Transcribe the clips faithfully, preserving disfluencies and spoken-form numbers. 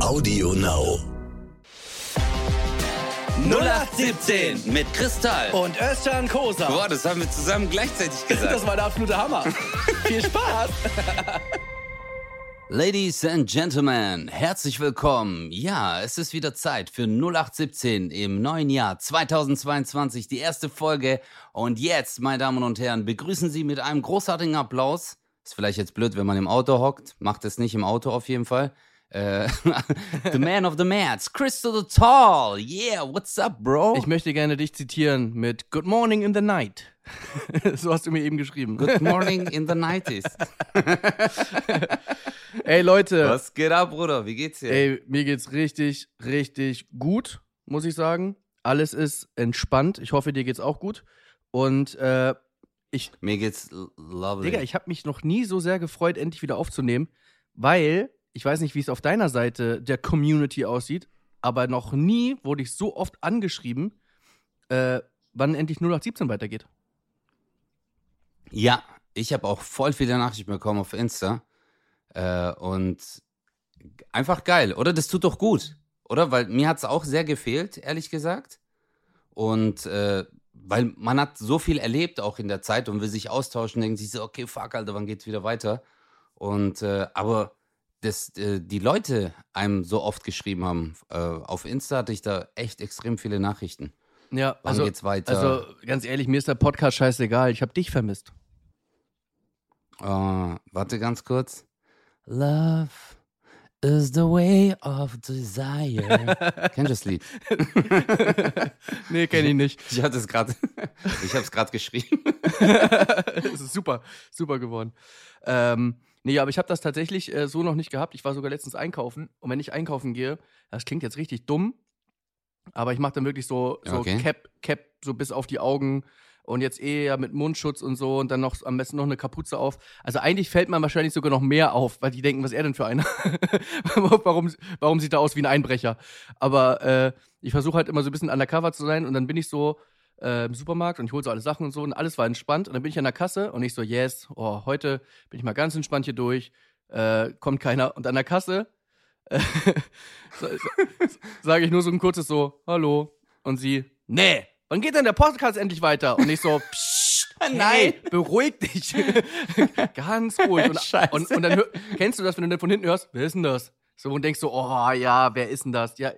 AudioNow. null acht siebzehn mit Kristall und Özcan Kosa. Boah, das haben wir zusammen gleichzeitig gesagt. Das war der absolute Hammer. Viel Spaß. Ladies and Gentlemen, herzlich willkommen. Ja, es ist wieder Zeit für null acht siebzehn im neuen Jahr zweitausendzweiundzwanzig, die erste Folge. Und jetzt, meine Damen und Herren, begrüßen Sie mit einem großartigen Applaus. Ist vielleicht jetzt blöd, wenn man im Auto hockt. Macht es nicht im Auto auf jeden Fall. The man of the mats, Chris to the tall. Yeah, what's up, bro? Ich möchte gerne dich zitieren mit Good morning in the night. So hast du mir eben geschrieben. Good morning in the night ist. Ey, Leute. Was geht ab, Bruder? Wie geht's dir? Ey, mir geht's richtig, richtig gut, muss ich sagen. Alles ist entspannt. Ich hoffe, dir geht's auch gut. Und, äh, ich... Mir geht's lovely. Digga, ich habe mich noch nie so sehr gefreut, endlich wieder aufzunehmen, weil... Ich weiß nicht, wie es auf deiner Seite der Community aussieht, aber noch nie wurde ich so oft angeschrieben, äh, wann endlich null acht siebzehn weitergeht. Ja, ich habe auch voll viele Nachrichten bekommen auf Insta äh, und einfach geil, oder? Das tut doch gut, oder? Weil mir hat es auch sehr gefehlt, ehrlich gesagt, und äh, weil man hat so viel erlebt auch in der Zeit und will sich austauschen, denkt sich so, okay, fuck, Alter, wann geht's wieder weiter? Und äh, aber dass äh, die Leute einem so oft geschrieben haben. Äh, auf Insta hatte ich da echt extrem viele Nachrichten. Ja, wann also, geht's weiter? Also ganz ehrlich, mir ist der Podcast scheißegal. Ich habe dich vermisst. Uh, warte ganz kurz. Love is the way of desire. Kennst du das Lied? Nee, kenn ich nicht. Ich hatte es gerade. Ich habe es gerade geschrieben. Es ist super, super geworden. Ähm. Nee, aber ich habe das tatsächlich äh, so noch nicht gehabt. Ich war sogar letztens einkaufen. Und wenn ich einkaufen gehe, das klingt jetzt richtig dumm, aber ich mache dann wirklich so, so okay. Cap, Cap, so bis auf die Augen und jetzt eher mit Mundschutz und so und dann noch am besten noch eine Kapuze auf. Also eigentlich fällt man wahrscheinlich sogar noch mehr auf, weil die denken, was ist er denn für einer? warum, warum sieht er aus wie ein Einbrecher? Aber äh, ich versuche halt immer so ein bisschen undercover zu sein und dann bin ich so Äh, im Supermarkt und ich hole so alle Sachen und so und alles war entspannt und dann bin ich an der Kasse und ich so, yes, oh, heute bin ich mal ganz entspannt hier durch, äh, kommt keiner und an der Kasse äh, so, so, sage ich nur so ein kurzes so, hallo und sie, nee, wann geht denn der Podcast endlich weiter? Und ich so, pssst, nein, beruhig dich, ganz ruhig und, und, und dann hör, kennst du das, wenn du dann von hinten hörst, wer ist denn das? So und denkst so, oh ja, wer ist denn das? Ja,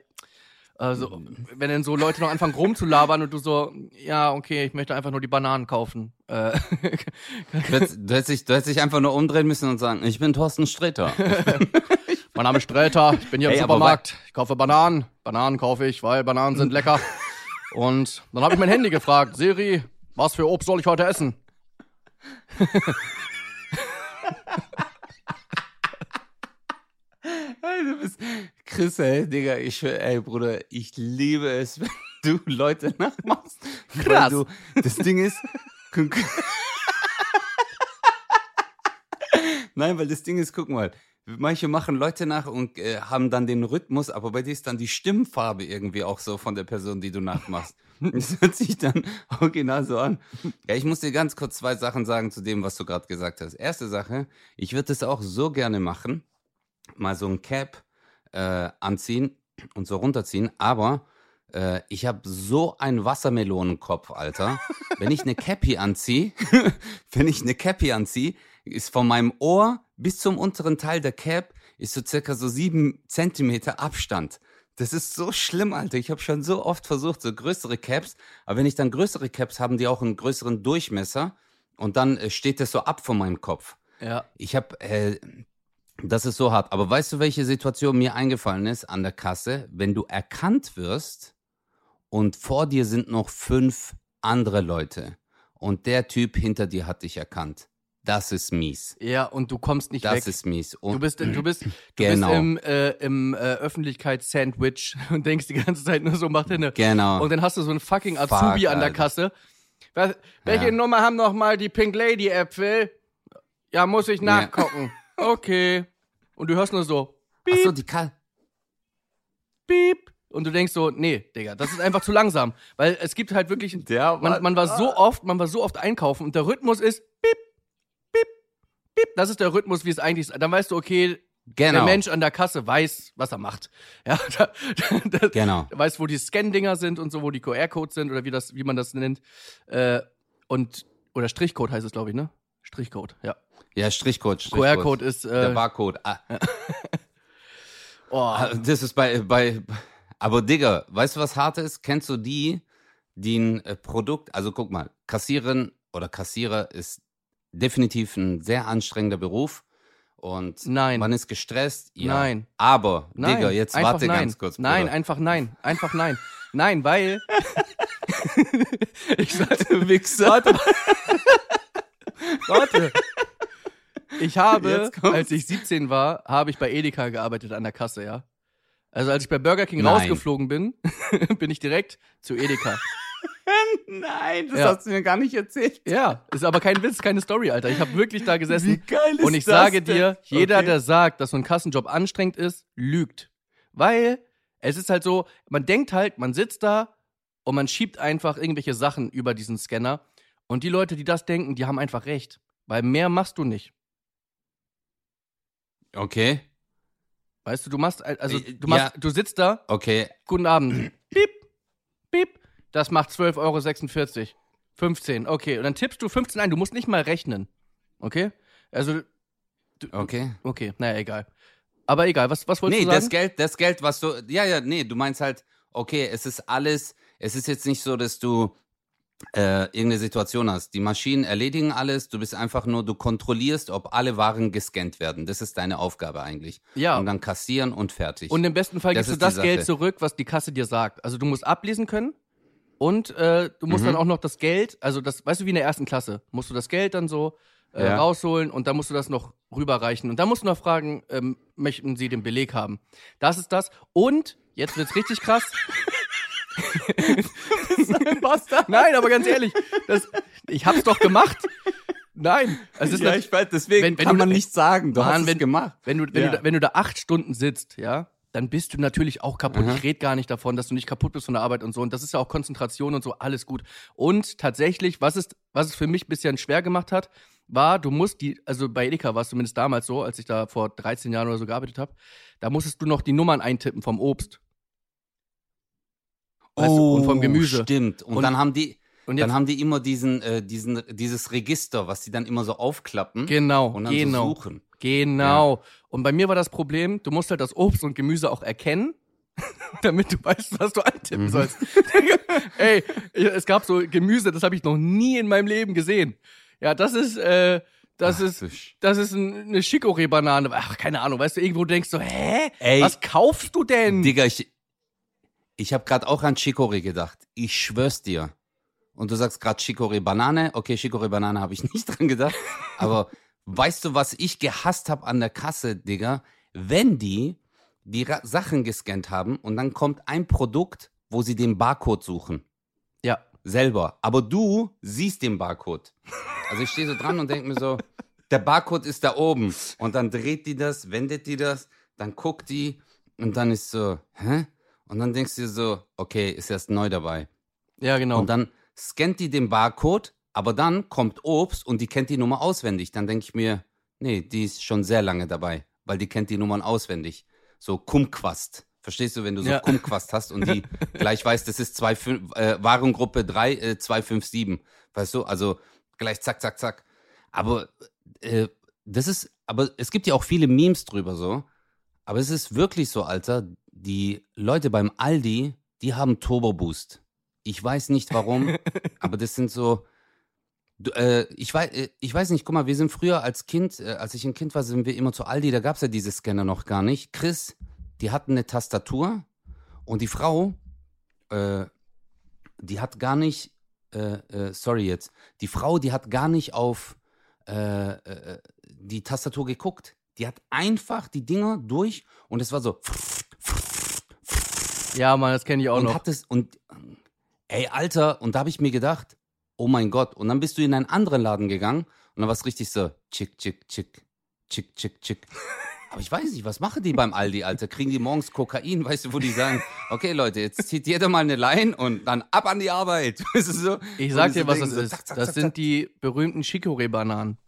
also, wenn dann so Leute noch anfangen rumzulabern und du so, ja, okay, ich möchte einfach nur die Bananen kaufen. Äh, du, hättest, du, hättest dich, du hättest dich einfach nur umdrehen müssen und sagen, ich bin Thorsten Sträter. Mein Name ist Sträter, ich bin hier im hey, Supermarkt, ich kaufe Bananen. Bananen kaufe ich, weil Bananen sind lecker. Und dann habe ich mein Handy gefragt, Siri, was für Obst soll ich heute essen? Hey, du bist Chris, ey, Digga, ich, ey, Bruder, ich liebe es, wenn du Leute nachmachst. Krass. Du, das Ding ist, nein, weil das Ding ist, guck mal, manche machen Leute nach und äh, haben dann den Rhythmus, aber bei dir ist dann die Stimmfarbe irgendwie auch so von der Person, die du nachmachst. Das hört sich dann original so an. Ja, ich muss dir ganz kurz zwei Sachen sagen zu dem, was du gerade gesagt hast. Erste Sache, ich würde das auch so gerne machen. Mal so ein Cap äh, anziehen und so runterziehen, aber äh, ich habe so einen Wassermelonenkopf, Alter. Wenn ich eine Cappy anziehe, wenn ich eine Cappy anziehe, ist von meinem Ohr bis zum unteren Teil der Cap ist so circa so sieben Zentimeter Abstand. Das ist so schlimm, Alter. Ich habe schon so oft versucht, so größere Caps, aber wenn ich dann größere Caps, haben die auch einen größeren Durchmesser und dann äh, steht das so ab von meinem Kopf. Ja. Ich habe äh, Das ist so hart. Aber weißt du, welche Situation mir eingefallen ist an der Kasse? Wenn du erkannt wirst und vor dir sind noch fünf andere Leute und der Typ hinter dir hat dich erkannt. Das ist mies. Ja, und du kommst nicht das weg. Das ist mies. Und du bist, du bist, du genau. bist im, äh, im äh, Öffentlichkeits-Sandwich und denkst die ganze Zeit nur so, mach dir eine. Genau. Und dann hast du so einen fucking Azubi Fuck, an der Alter. Kasse. Was, welche ja. Nummer haben nochmal die Pink Lady Äpfel? Ja, muss ich nachgucken. Ja. Okay. Und du hörst nur so, piep, ach so, die Kal- piep. Und du denkst so, nee, Digga, das ist einfach zu langsam. Weil es gibt halt wirklich, der man, war, man war ah. so oft, man war so oft einkaufen und der Rhythmus ist, piep, piep, piep. Das ist der Rhythmus, wie es eigentlich ist. Dann weißt du, okay, Genau. Der Mensch an der Kasse weiß, was er macht. Ja, da, da, da, genau. Weiß, wo die Scan-Dinger sind und so, wo die Q R-Codes sind oder wie das, wie man das nennt. Äh, und oder Strichcode heißt es, glaube ich, ne? Strichcode, ja. Ja, Strichcode. Strichcode. Q R-Code ist äh, der Barcode. Ah. Oh. Das ist bei bei. Aber Digga, weißt du, was hart ist? Kennst du die, die ein Produkt, also guck mal, Kassierin oder Kassierer ist definitiv ein sehr anstrengender Beruf. Und nein. Man ist gestresst. Ja. Nein. Aber, nein. Digga, jetzt einfach warte nein. ganz kurz. Bruder. Nein, einfach nein. Einfach nein. Nein, weil... ich sagte, Wichser. Warte. Warte. Ich habe, als ich siebzehn war, habe ich bei Edeka gearbeitet an der Kasse, ja. Also als ich bei Burger King nein. rausgeflogen bin, bin ich direkt zu Edeka. Nein, das ja. hast du mir gar nicht erzählt. Ja, ist aber kein Witz, keine Story, Alter. Ich habe wirklich da gesessen. Wie geil ist und ich das sage denn? Dir, jeder, okay. der sagt, dass so ein Kassenjob anstrengend ist, lügt. Weil es ist halt so, man denkt halt, man sitzt da und man schiebt einfach irgendwelche Sachen über diesen Scanner. Und die Leute, die das denken, die haben einfach recht. Weil mehr machst du nicht. Okay. Weißt du, du machst, also du machst, ja. du sitzt da. Okay. Guten Abend. Piep, piep. Das macht zwölf Euro sechsundvierzig. fünfzehn, okay. Und dann tippst du fünfzehn ein. Du musst nicht mal rechnen. Okay? Also. Du, okay. Okay, naja, egal. Aber egal, was, was wolltest nee, du sagen? Nee, das Geld, das Geld, was du. Ja, ja, nee, du meinst halt, okay, es ist alles. Es ist jetzt nicht so, dass du äh, irgendeine Situation hast. Die Maschinen erledigen alles. Du bist einfach nur, du kontrollierst, ob alle Waren gescannt werden. Das ist deine Aufgabe eigentlich. Ja. Und dann kassieren und fertig. Und im besten Fall gibst du das Geld zurück, was die Kasse dir sagt. Also du musst ablesen können. Und äh, du musst mhm. dann auch noch das Geld, also das, weißt du, wie in der ersten Klasse, musst du das Geld dann so äh, ja. rausholen und dann musst du das noch rüberreichen. Und dann musst du noch fragen, ähm, möchten sie den Beleg haben? Das ist das. Und, jetzt wird's richtig krass. Du bist ein Bastard. Nein, aber ganz ehrlich, das, ich hab's doch gemacht. Nein. Es ist ja, ich weiß, deswegen wenn, wenn kann du, man nicht sagen, du Mann, hast wenn, es gemacht. Wenn du, wenn, ja. du, wenn, du da, wenn du da acht Stunden sitzt, ja, dann bist du natürlich auch kaputt. Mhm. Ich rede gar nicht davon, dass du nicht kaputt bist von der Arbeit und so. Und das ist ja auch Konzentration und so, alles gut. Und tatsächlich, was, ist, was es für mich ein bisschen schwer gemacht hat, war, du musst die, also bei Edeka war es zumindest damals so, als ich da vor dreizehn Jahren oder so gearbeitet habe, da musstest du noch die Nummern eintippen vom Obst. Oh, weißt du, und vom Gemüse. Stimmt. Und, und dann haben die... Und jetzt, dann haben die immer diesen, äh, diesen, dieses Register, was die dann immer so aufklappen genau, und dann genau, so suchen. Genau. Ja. Und bei mir war das Problem, du musst halt das Obst und Gemüse auch erkennen, damit du weißt, was du eintippen mhm. sollst. Ey, es gab so Gemüse, das habe ich noch nie in meinem Leben gesehen. Ja, das ist, äh, das Ach, ist, das ist eine Chicorée-Banane. Ach, keine Ahnung, weißt du, irgendwo denkst du, hä? Ey, was kaufst du denn? Digga, ich, ich habe gerade auch an Chicorée gedacht. Ich schwör's dir. Und du sagst gerade Chicorée Banane. Okay, Chicorée Banane habe ich nicht dran gedacht. Aber weißt du, was ich gehasst habe an der Kasse, Digga? Wenn die die Ra- Sachen gescannt haben und dann kommt ein Produkt, wo sie den Barcode suchen. Ja. Selber. Aber du siehst den Barcode. Also ich stehe so dran und denke mir so, der Barcode ist da oben. Und dann dreht die das, wendet die das, dann guckt die und dann ist so, hä? Und dann denkst du dir so, okay, ist erst neu dabei. Ja, genau. Und dann scannt die den Barcode, aber dann kommt Obst und die kennt die Nummer auswendig. Dann denke ich mir, nee, die ist schon sehr lange dabei, weil die kennt die Nummern auswendig. So Kumquast. Verstehst du, wenn du so ja. Kumquast hast und die gleich weiß, das ist zwei, äh, Warengruppe drei, äh, zwei fünf sieben. Weißt du, also gleich zack, zack, zack. Aber äh, das ist, aber es gibt ja auch viele Memes drüber so. Aber es ist wirklich so, Alter, die Leute beim Aldi, die haben Turbo Boost. Ich weiß nicht warum, aber das sind so, äh, ich weiß, ich weiß nicht, guck mal, wir sind früher als Kind, äh, als ich ein Kind war, sind wir immer zu Aldi, da gab es ja diese Scanner noch gar nicht. Chris, die hatten eine Tastatur und die Frau, äh, die hat gar nicht, äh, äh, sorry jetzt, die Frau, die hat gar nicht auf äh, äh, die Tastatur geguckt. Die hat einfach die Dinger durch und es war so. Ja, Mann, das kenne ich auch und noch. Hat das, und ey, Alter, und da habe ich mir gedacht, oh mein Gott. Und dann bist du in einen anderen Laden gegangen und dann war es richtig so, tschick, tschick, tschick, tschick, tschick, tschick. Aber ich weiß nicht, was machen die beim Aldi, Alter? Kriegen die morgens Kokain, weißt du, wo die sagen, okay, Leute, jetzt zieht jeder mal eine Line und dann ab an die Arbeit. Weißt du, so. Ich sag dir, was das ist. Zack, zack, das zack, sind zack. Die berühmten Chicorée-Bananen.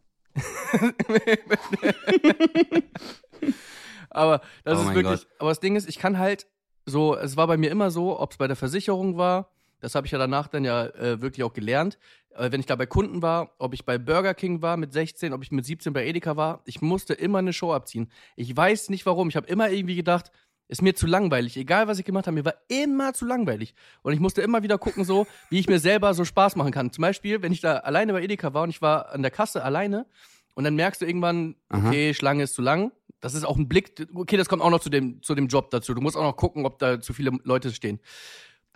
Aber das oh ist wirklich, Gott. aber das Ding ist, ich kann halt so, es war bei mir immer so, ob es bei der Versicherung war, das habe ich ja danach dann ja äh, wirklich auch gelernt, äh, wenn ich da bei Kunden war, ob ich bei Burger King war mit sechzehn, ob ich mit siebzehn bei Edeka war, ich musste immer eine Show abziehen. Ich weiß nicht warum, ich habe immer irgendwie gedacht, ist mir zu langweilig. Egal, was ich gemacht habe, mir war immer zu langweilig. Und ich musste immer wieder gucken, so, wie ich mir selber so Spaß machen kann. Zum Beispiel, wenn ich da alleine bei Edeka war und ich war an der Kasse alleine und dann merkst du irgendwann, okay, aha, Schlange ist zu lang. Das ist auch ein Blick, okay, das kommt auch noch zu dem, zu dem Job dazu. Du musst auch noch gucken, ob da zu viele Leute stehen.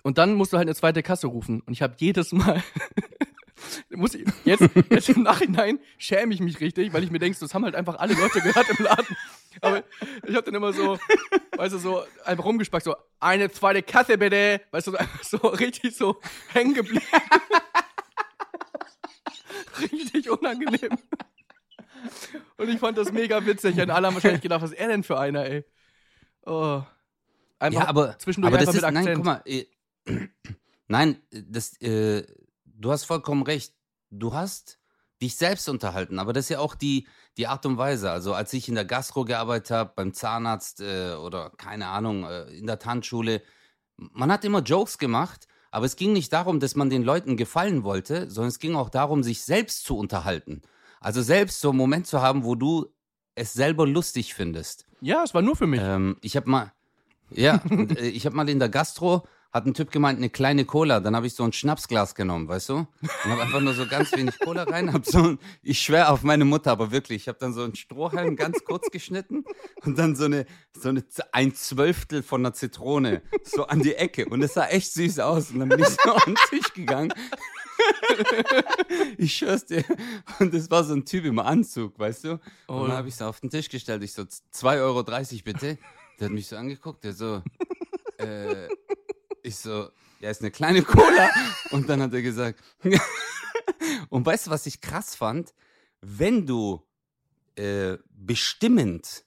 Und dann musst du halt eine zweite Kasse rufen. Und ich habe jedes Mal... Muss ich, jetzt, jetzt im Nachhinein schäme ich mich richtig, weil ich mir denke, das haben halt einfach alle Leute gehört im Laden. Aber ich habe dann immer so, weißt du, so einfach rumgespackt, so eine zweite Kasse bitte, weißt du, einfach so richtig so hängen geblieben. Richtig unangenehm. Und ich fand das mega witzig. Und alle haben wahrscheinlich gedacht, was ist er denn für einer, ey? Oh. Einfach ja, aber, zwischendurch aber einfach das ist, mit Akzent. Nein, guck mal, äh, nein, das... Äh, du hast vollkommen recht. Du hast dich selbst unterhalten, aber das ist ja auch die, die Art und Weise. Also als ich in der Gastro gearbeitet habe, beim Zahnarzt äh, oder keine Ahnung, äh, in der Tanzschule, man hat immer Jokes gemacht, aber es ging nicht darum, dass man den Leuten gefallen wollte, sondern es ging auch darum, sich selbst zu unterhalten. Also selbst so einen Moment zu haben, wo du es selber lustig findest. Ja, es war nur für mich. Ähm, ich habe mal, ja, und, äh, ich habe mal in der Gastro... hat ein Typ gemeint, eine kleine Cola. Dann habe ich so ein Schnapsglas genommen, weißt du? Und habe einfach nur so ganz wenig Cola rein. Hab so ein, ich schwöre auf meine Mutter, aber wirklich, ich habe dann so einen Strohhalm ganz kurz geschnitten und dann so eine, so eine ein Zwölftel von einer Zitrone so an die Ecke. Und es sah echt süß aus. Und dann bin ich so auf den Tisch gegangen. Ich schwör's dir. Und das war so ein Typ im Anzug, weißt du? Und dann habe ich so auf den Tisch gestellt. Ich so, zwei Euro dreißig bitte. Der hat mich so angeguckt. Der so, äh... Ich so, ja, ist eine kleine Cola. Und dann hat er gesagt, und weißt du, was ich krass fand? Wenn du äh, bestimmend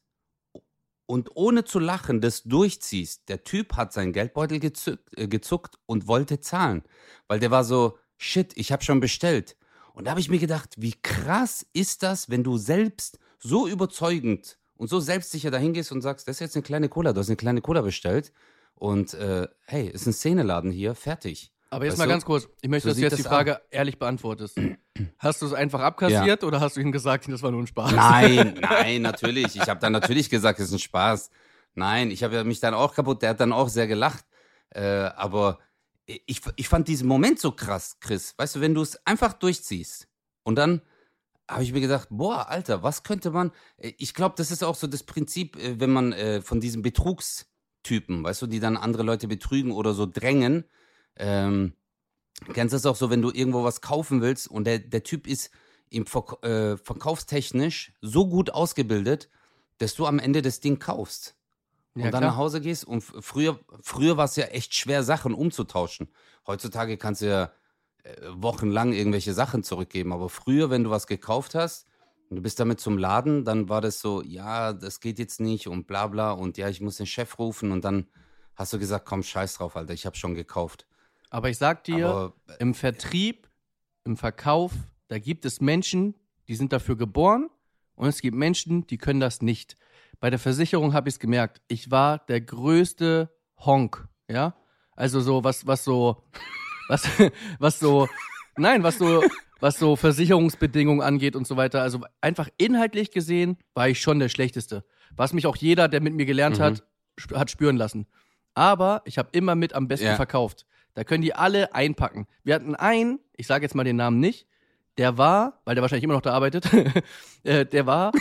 und ohne zu lachen das durchziehst, der Typ hat seinen Geldbeutel gezückt, äh, gezuckt und wollte zahlen. Weil der war so, shit, ich habe schon bestellt. Und da habe ich mir gedacht, wie krass ist das, wenn du selbst so überzeugend und so selbstsicher dahin gehst und sagst, das ist jetzt eine kleine Cola, du hast eine kleine Cola bestellt. Und äh, hey, ist ein Szeneladen hier, fertig. Aber jetzt weißt mal du? Ganz kurz, ich möchte, so dass du jetzt das die Frage an. ehrlich beantwortest. Hast du es einfach abkassiert ja. oder hast du ihm gesagt, das war nur ein Spaß? Nein, nein, natürlich. Ich habe dann natürlich gesagt, es ist ein Spaß. Nein, ich habe mich dann auch kaputt, der hat dann auch sehr gelacht. Äh, aber ich, ich fand diesen Moment so krass, Chris. Weißt du, wenn du es einfach durchziehst und dann... habe ich mir gedacht, boah, Alter, was könnte man... Ich glaube, das ist auch so das Prinzip, wenn man äh, von diesem Betrugs... Typen, weißt du, die dann andere Leute betrügen oder so drängen. Ähm, kennst du das auch so, wenn du irgendwo was kaufen willst und der, der Typ ist im Verk- äh, verkaufstechnisch so gut ausgebildet, dass du am Ende das Ding kaufst und ja, dann klar. nach Hause gehst. Und f- früher, früher war es ja echt schwer, Sachen umzutauschen. Heutzutage kannst du ja äh, wochenlang irgendwelche Sachen zurückgeben, aber früher, wenn du was gekauft hast, und du bist damit zum Laden, dann war das so, ja, das geht jetzt nicht und bla bla und ja, ich muss den Chef rufen und dann hast du gesagt, komm, scheiß drauf, Alter, ich habe schon gekauft. Aber ich sag dir, Aber, im Vertrieb, im Verkauf, da gibt es Menschen, die sind dafür geboren und es gibt Menschen, die können das nicht. Bei der Versicherung habe ich es gemerkt, ich war der größte Honk, ja? Also so, was, was so, was, was so, nein, was so... was so Versicherungsbedingungen angeht und so weiter. Also einfach inhaltlich gesehen war ich schon der Schlechteste. Was mich auch jeder, der mit mir gelernt mhm. hat, sp- hat spüren lassen. Aber ich habe immer mit am besten ja. verkauft. Da können die alle einpacken. Wir hatten einen, ich sage jetzt mal den Namen nicht, der war, weil der wahrscheinlich immer noch da arbeitet, äh, der war,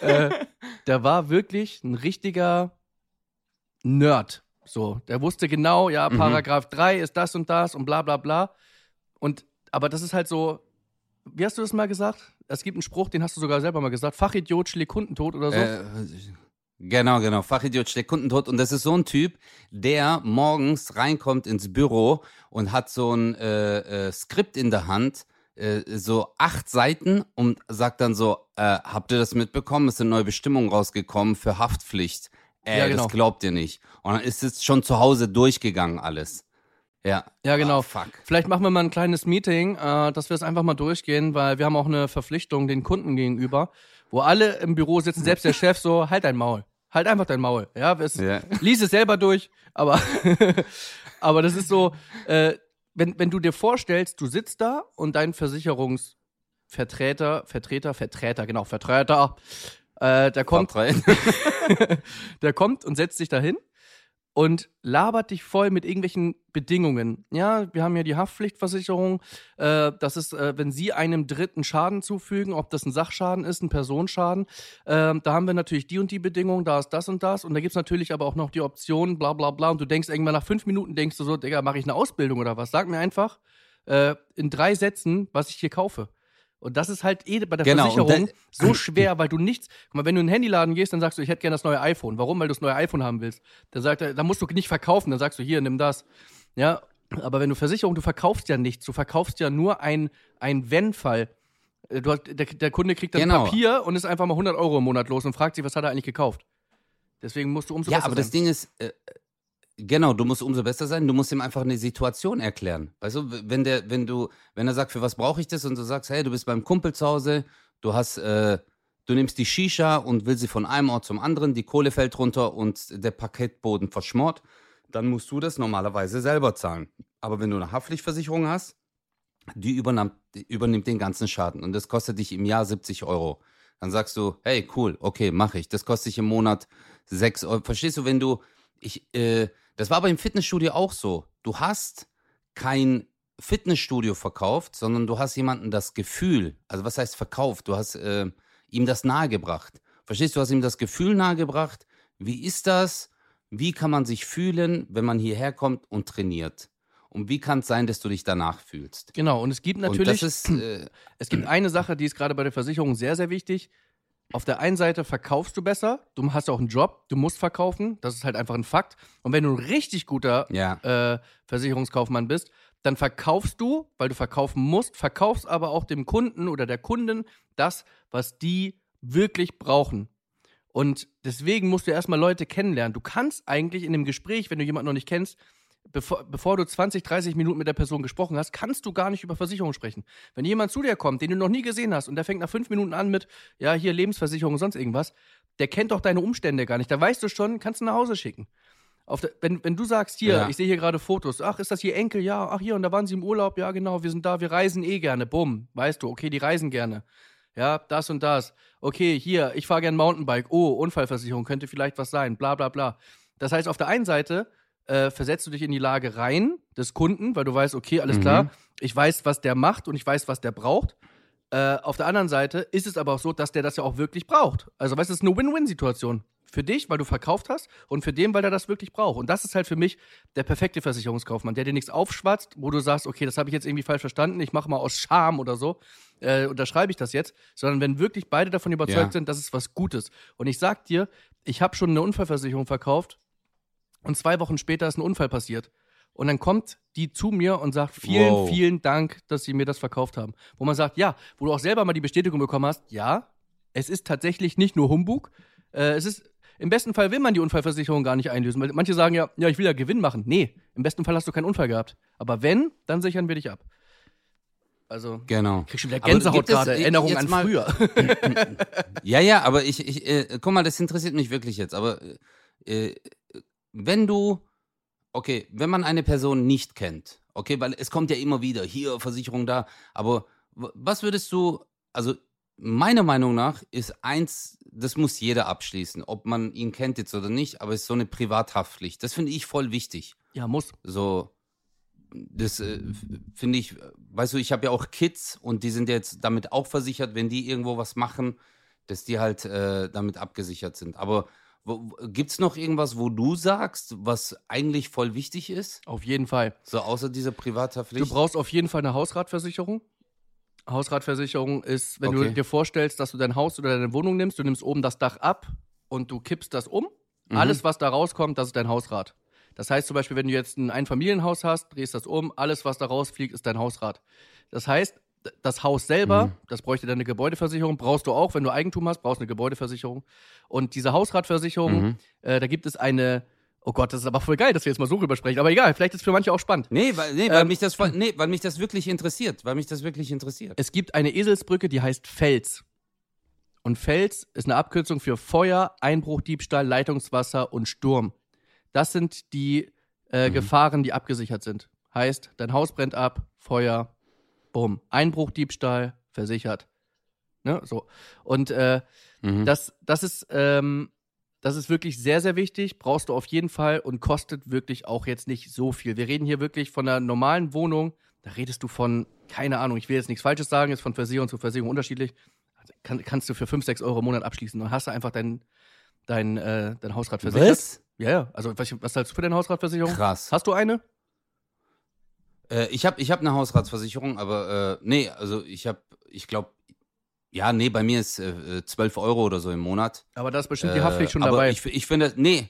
äh, der war wirklich ein richtiger Nerd. So, der wusste genau, ja, Paragraph mhm. drei ist das und das und bla bla bla. Und, aber das ist halt so, wie hast du das mal gesagt? Es gibt einen Spruch, den hast du sogar selber mal gesagt, Fachidiot schlägt Kunden tot oder so. Äh, genau, genau, Fachidiot schlägt Kunden tot. Und das ist so ein Typ, der morgens reinkommt ins Büro und hat so ein äh, äh, Skript in der Hand, äh, so acht Seiten und sagt dann so, äh, habt ihr das mitbekommen? Es sind neue Bestimmungen rausgekommen für Haftpflicht. Ey, ja, genau. Das glaubt ihr nicht. Und dann ist es schon zu Hause durchgegangen alles. Ja, ja genau. Oh, fuck. Vielleicht machen wir mal ein kleines Meeting, äh, dass wir es einfach mal durchgehen, weil wir haben auch eine Verpflichtung den Kunden gegenüber. wo alle im Büro sitzen, selbst der Chef so, halt dein Maul. Halt einfach dein Maul. Ja, es, yeah. Lies es selber durch, aber, aber das ist so, äh, wenn, wenn du dir vorstellst, du sitzt da und dein Versicherungsvertreter, Vertreter, Vertreter, genau, Vertreter, äh, der kommt, der kommt und setzt sich dahin und labert dich voll mit irgendwelchen Bedingungen. Ja, wir haben ja die Haftpflichtversicherung, äh, das ist, äh, wenn sie einem Dritten Schaden zufügen, ob das ein Sachschaden ist, ein Personenschaden, äh, da haben wir natürlich die und die Bedingungen, da ist das und das und da gibt's natürlich aber auch noch die Option, bla bla bla und du denkst irgendwann nach fünf Minuten, denkst du so, Digga, mache ich eine Ausbildung oder was? Sag mir einfach äh, in drei Sätzen, was ich hier kaufe. Und das ist halt eh bei der genau, Versicherung das, so schwer, weil du nichts, guck mal, wenn du in den Handyladen gehst, dann sagst du, ich hätte gerne das neue iPhone. Warum? Weil du das neue iPhone haben willst. Dann sagt er, da musst du nicht verkaufen, dann sagst du, hier, nimm das. Ja, aber wenn du Versicherung, du verkaufst ja nichts, du verkaufst ja nur ein, ein Wenn-Fall. Du, der, der Kunde kriegt dann genau. Papier und ist einfach mal hundert Euro im Monat los und fragt sich, was hat er eigentlich gekauft. Deswegen musst du umso ja, besser sein. Ja, aber das Ding ist... Äh Genau, du musst umso besser sein, du musst ihm einfach eine Situation erklären. Weißt du, wenn der, wenn du, wenn er sagt, für was brauche ich das und du sagst, hey, du bist beim Kumpel zu Hause, du hast, äh, du nimmst die Shisha und willst sie von einem Ort zum anderen, die Kohle fällt runter und der Parkettboden verschmort, dann musst du das normalerweise selber zahlen. Aber wenn du eine Haftpflichtversicherung hast, die übernimmt, die übernimmt den ganzen Schaden und das kostet dich im Jahr siebzig Euro. Dann sagst du, hey, cool, okay, mach ich. Das kostet dich im Monat sechs Euro. Verstehst du, wenn du, ich, äh, das war aber im Fitnessstudio auch so. Du hast kein Fitnessstudio verkauft, sondern du hast jemandem das Gefühl, also was heißt verkauft? Du hast äh, ihm das nahegebracht. Verstehst du, du hast ihm das Gefühl nahegebracht. Wie ist das? Wie kann man sich fühlen, wenn man hierher kommt und trainiert? Und wie kann es sein, dass du dich danach fühlst? Genau, und es gibt natürlich, ist, äh, es gibt eine Sache, die ist gerade bei der Versicherung sehr, sehr wichtig. Auf der einen Seite verkaufst du besser, du hast auch einen Job, du musst verkaufen, das ist halt einfach ein Fakt. Und wenn du ein richtig guter ja. äh, Versicherungskaufmann bist, dann verkaufst du, weil du verkaufen musst, verkaufst aber auch dem Kunden oder der Kundin das, was die wirklich brauchen. Und deswegen musst du erstmal Leute kennenlernen. Du kannst eigentlich in einem Gespräch, wenn du jemanden noch nicht kennst, Bevor, bevor du zwanzig, dreißig Minuten mit der Person gesprochen hast, kannst du gar nicht über Versicherung sprechen. Wenn jemand zu dir kommt, den du noch nie gesehen hast und der fängt nach fünf Minuten an mit, ja, hier Lebensversicherung und sonst irgendwas, der kennt doch deine Umstände gar nicht. Da weißt du schon, kannst du nach Hause schicken. Auf der, wenn, wenn du sagst, hier, ja. ich sehe hier gerade Fotos, ach, ist das hier Enkel? Ja, ach hier, und da waren sie im Urlaub, ja genau, wir sind da, wir reisen eh gerne, bumm, weißt du, okay, die reisen gerne. Ja, das und das. Okay, hier, ich fahre gerne Mountainbike. Oh, Unfallversicherung, könnte vielleicht was sein, bla bla bla. Das heißt, auf der einen Seite... Äh, versetzt du dich in die Lage rein des Kunden, weil du weißt, okay, alles mhm. klar, ich weiß, was der macht und ich weiß, was der braucht. Äh, auf der anderen Seite ist es aber auch so, dass der das ja auch wirklich braucht. Also, weißt du, es ist eine Win-Win-Situation. Für dich, weil du verkauft hast und für den, weil der das wirklich braucht. Und das ist halt für mich der perfekte Versicherungskaufmann, der dir nichts aufschwatzt, wo du sagst, okay, das habe ich jetzt irgendwie falsch verstanden, ich mache mal aus Scham oder so, äh, unterschreibe ich das jetzt. Sondern wenn wirklich beide davon überzeugt ja. sind, das ist was Gutes. Und ich sag dir, ich habe schon eine Unfallversicherung verkauft, und zwei Wochen später ist ein Unfall passiert. Und dann kommt die zu mir und sagt, vielen, wow. vielen Dank, dass Sie mir das verkauft haben. Wo man sagt, ja, wo du auch selber mal die Bestätigung bekommen hast, ja, es ist tatsächlich nicht nur Humbug. Äh, es ist, im besten Fall will man die Unfallversicherung gar nicht einlösen. Weil manche sagen ja, ja, ich will ja Gewinn machen. Nee, im besten Fall hast du keinen Unfall gehabt. Aber wenn, dann sichern wir dich ab. Also, genau. Kriegst du wieder Gänsehaut gerade, Erinnerung an mal, früher. ja, ja, aber ich, ich äh, guck mal, das interessiert mich wirklich jetzt. Aber, äh, Wenn du, okay, wenn man eine Person nicht kennt, okay, weil es kommt ja immer wieder, hier, Versicherung da, aber was würdest du, also meiner Meinung nach ist eins, das muss jeder abschließen, ob man ihn kennt jetzt oder nicht, aber es ist so eine Privathaftpflicht, das finde ich voll wichtig. Ja, muss. So, das äh, finde ich, weißt du, ich habe ja auch Kids und die sind ja jetzt damit auch versichert, wenn die irgendwo was machen, dass die halt äh, damit abgesichert sind, aber... Gibt es noch irgendwas, wo du sagst, was eigentlich voll wichtig ist? Auf jeden Fall. So außer dieser Privathaftpflicht? Du brauchst auf jeden Fall eine Hausratversicherung. Hausratversicherung ist, wenn okay. du dir vorstellst, dass du dein Haus oder deine Wohnung nimmst, du nimmst oben das Dach ab und du kippst das um. Mhm. Alles, was da rauskommt, das ist dein Hausrat. Das heißt zum Beispiel, wenn du jetzt ein Einfamilienhaus hast, drehst das um, alles, was da rausfliegt, ist dein Hausrat. Das heißt, das Haus selber, mhm. das bräuchte dann eine Gebäudeversicherung, brauchst du auch, wenn du Eigentum hast, brauchst du eine Gebäudeversicherung. Und diese Hausratversicherung, mhm. äh, da gibt es eine, oh Gott, das ist aber voll geil, dass wir jetzt mal so rüber sprechen, aber egal, vielleicht ist es für manche auch spannend. Nee, weil, nee, weil ähm, mich das voll, nee, weil mich das wirklich interessiert, weil mich das wirklich interessiert. Es gibt eine Eselsbrücke, die heißt Fels. Und Fels ist eine Abkürzung für Feuer, Einbruch, Diebstahl, Leitungswasser und Sturm. Das sind die äh, mhm. Gefahren, die abgesichert sind. Heißt, dein Haus brennt ab, Feuer, bumm. Einbruch, Diebstahl, versichert. Ne? So. Und äh, mhm. das, das ist... Ähm, Das ist wirklich sehr, sehr wichtig, brauchst du auf jeden Fall und kostet wirklich auch jetzt nicht so viel. Wir reden hier wirklich von einer normalen Wohnung, da redest du von, keine Ahnung, ich will jetzt nichts Falsches sagen, ist von Versicherung zu Versicherung unterschiedlich, Kann, kannst du für fünf, sechs Euro im Monat abschließen und hast du einfach dein, dein, äh, dein Hausrat versichert. Was? Ja, ja, also was, was zahlst du für deine Hausratversicherung? Krass. Hast du eine? Äh, ich habe ich hab eine Hausratsversicherung, aber äh, nee, also ich habe, ich glaube, ja, nee, bei mir ist äh, zwölf Euro oder so im Monat. Aber da ist bestimmt die Haftpflicht äh, schon aber dabei. Ich, ich finde das, nee.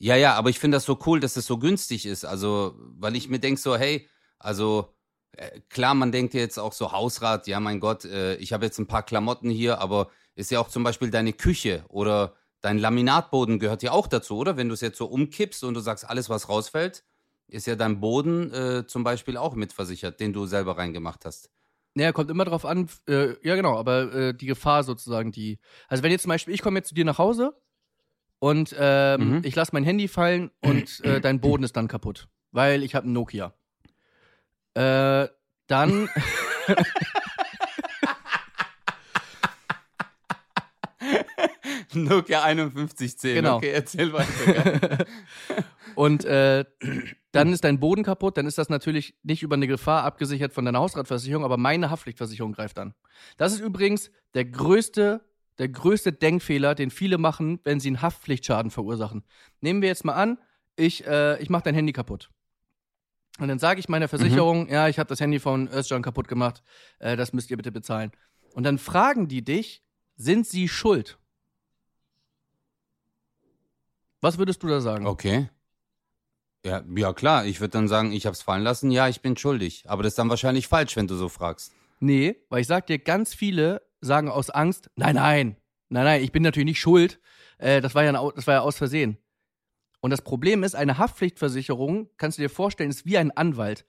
Ja, ja, aber ich finde das so cool, dass es das so günstig ist. Also, weil ich mir denke so, hey, also, äh, klar, man denkt jetzt auch so Hausrat, ja, mein Gott, äh, ich habe jetzt ein paar Klamotten hier, aber ist ja auch zum Beispiel deine Küche oder dein Laminatboden gehört ja auch dazu, oder? Wenn du es jetzt so umkippst und du sagst, alles, was rausfällt, ist ja dein Boden äh, zum Beispiel auch mitversichert, den du selber reingemacht hast. Naja, kommt immer drauf an, äh, ja genau, aber äh, die Gefahr sozusagen, die, also wenn jetzt zum Beispiel, ich komme jetzt zu dir nach Hause und ähm, mhm. ich lasse mein Handy fallen und äh, dein Boden ist dann kaputt, weil ich habe einen Nokia. Äh, dann Nokia einundfünfzig zehn, genau. Okay, erzähl weiter. Und äh, dann ist dein Boden kaputt, dann ist das natürlich nicht über eine Gefahr abgesichert von deiner Hausratversicherung, aber meine Haftpflichtversicherung greift an. Das ist übrigens der größte, der größte Denkfehler, den viele machen, wenn sie einen Haftpflichtschaden verursachen. Nehmen wir jetzt mal an, ich, äh, ich mache dein Handy kaputt. Und dann sage ich meiner Versicherung, mhm. ja, ich habe das Handy von Özcan kaputt gemacht, äh, das müsst ihr bitte bezahlen. Und dann fragen die dich, sind sie schuld? Was würdest du da sagen? Okay. Ja, ja klar, ich würde dann sagen, ich hab's fallen lassen, ja, ich bin schuldig. Aber das ist dann wahrscheinlich falsch, wenn du so fragst. Nee, weil ich sag dir, ganz viele sagen aus Angst, nein, nein, nein, nein, ich bin natürlich nicht schuld. Äh, das war ja ein, das war ja aus Versehen. Und das Problem ist, eine Haftpflichtversicherung, kannst du dir vorstellen, ist wie ein Anwalt.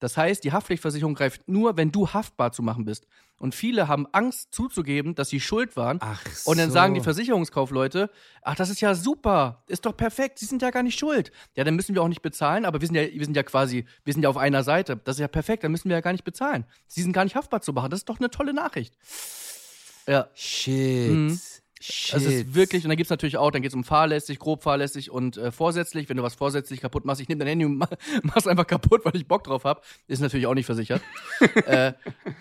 Das heißt, die Haftpflichtversicherung greift nur, wenn du haftbar zu machen bist. Und viele haben Angst zuzugeben, dass sie schuld waren. Ach so. Und dann sagen die Versicherungskaufleute, ach, das ist ja super, ist doch perfekt, sie sind ja gar nicht schuld. Ja, dann müssen wir auch nicht bezahlen, aber wir sind ja, wir sind ja quasi, wir sind ja auf einer Seite. Das ist ja perfekt, dann müssen wir ja gar nicht bezahlen. Sie sind gar nicht haftbar zu machen, das ist doch eine tolle Nachricht. Ja. Shit. Mhm. Shit. Das ist wirklich, und dann gibt es natürlich auch, dann geht es um fahrlässig, grob fahrlässig und äh, vorsätzlich. Wenn du was vorsätzlich kaputt machst, ich nehme dein Handy und mach, mach's einfach kaputt, weil ich Bock drauf habe, ist natürlich auch nicht versichert. äh,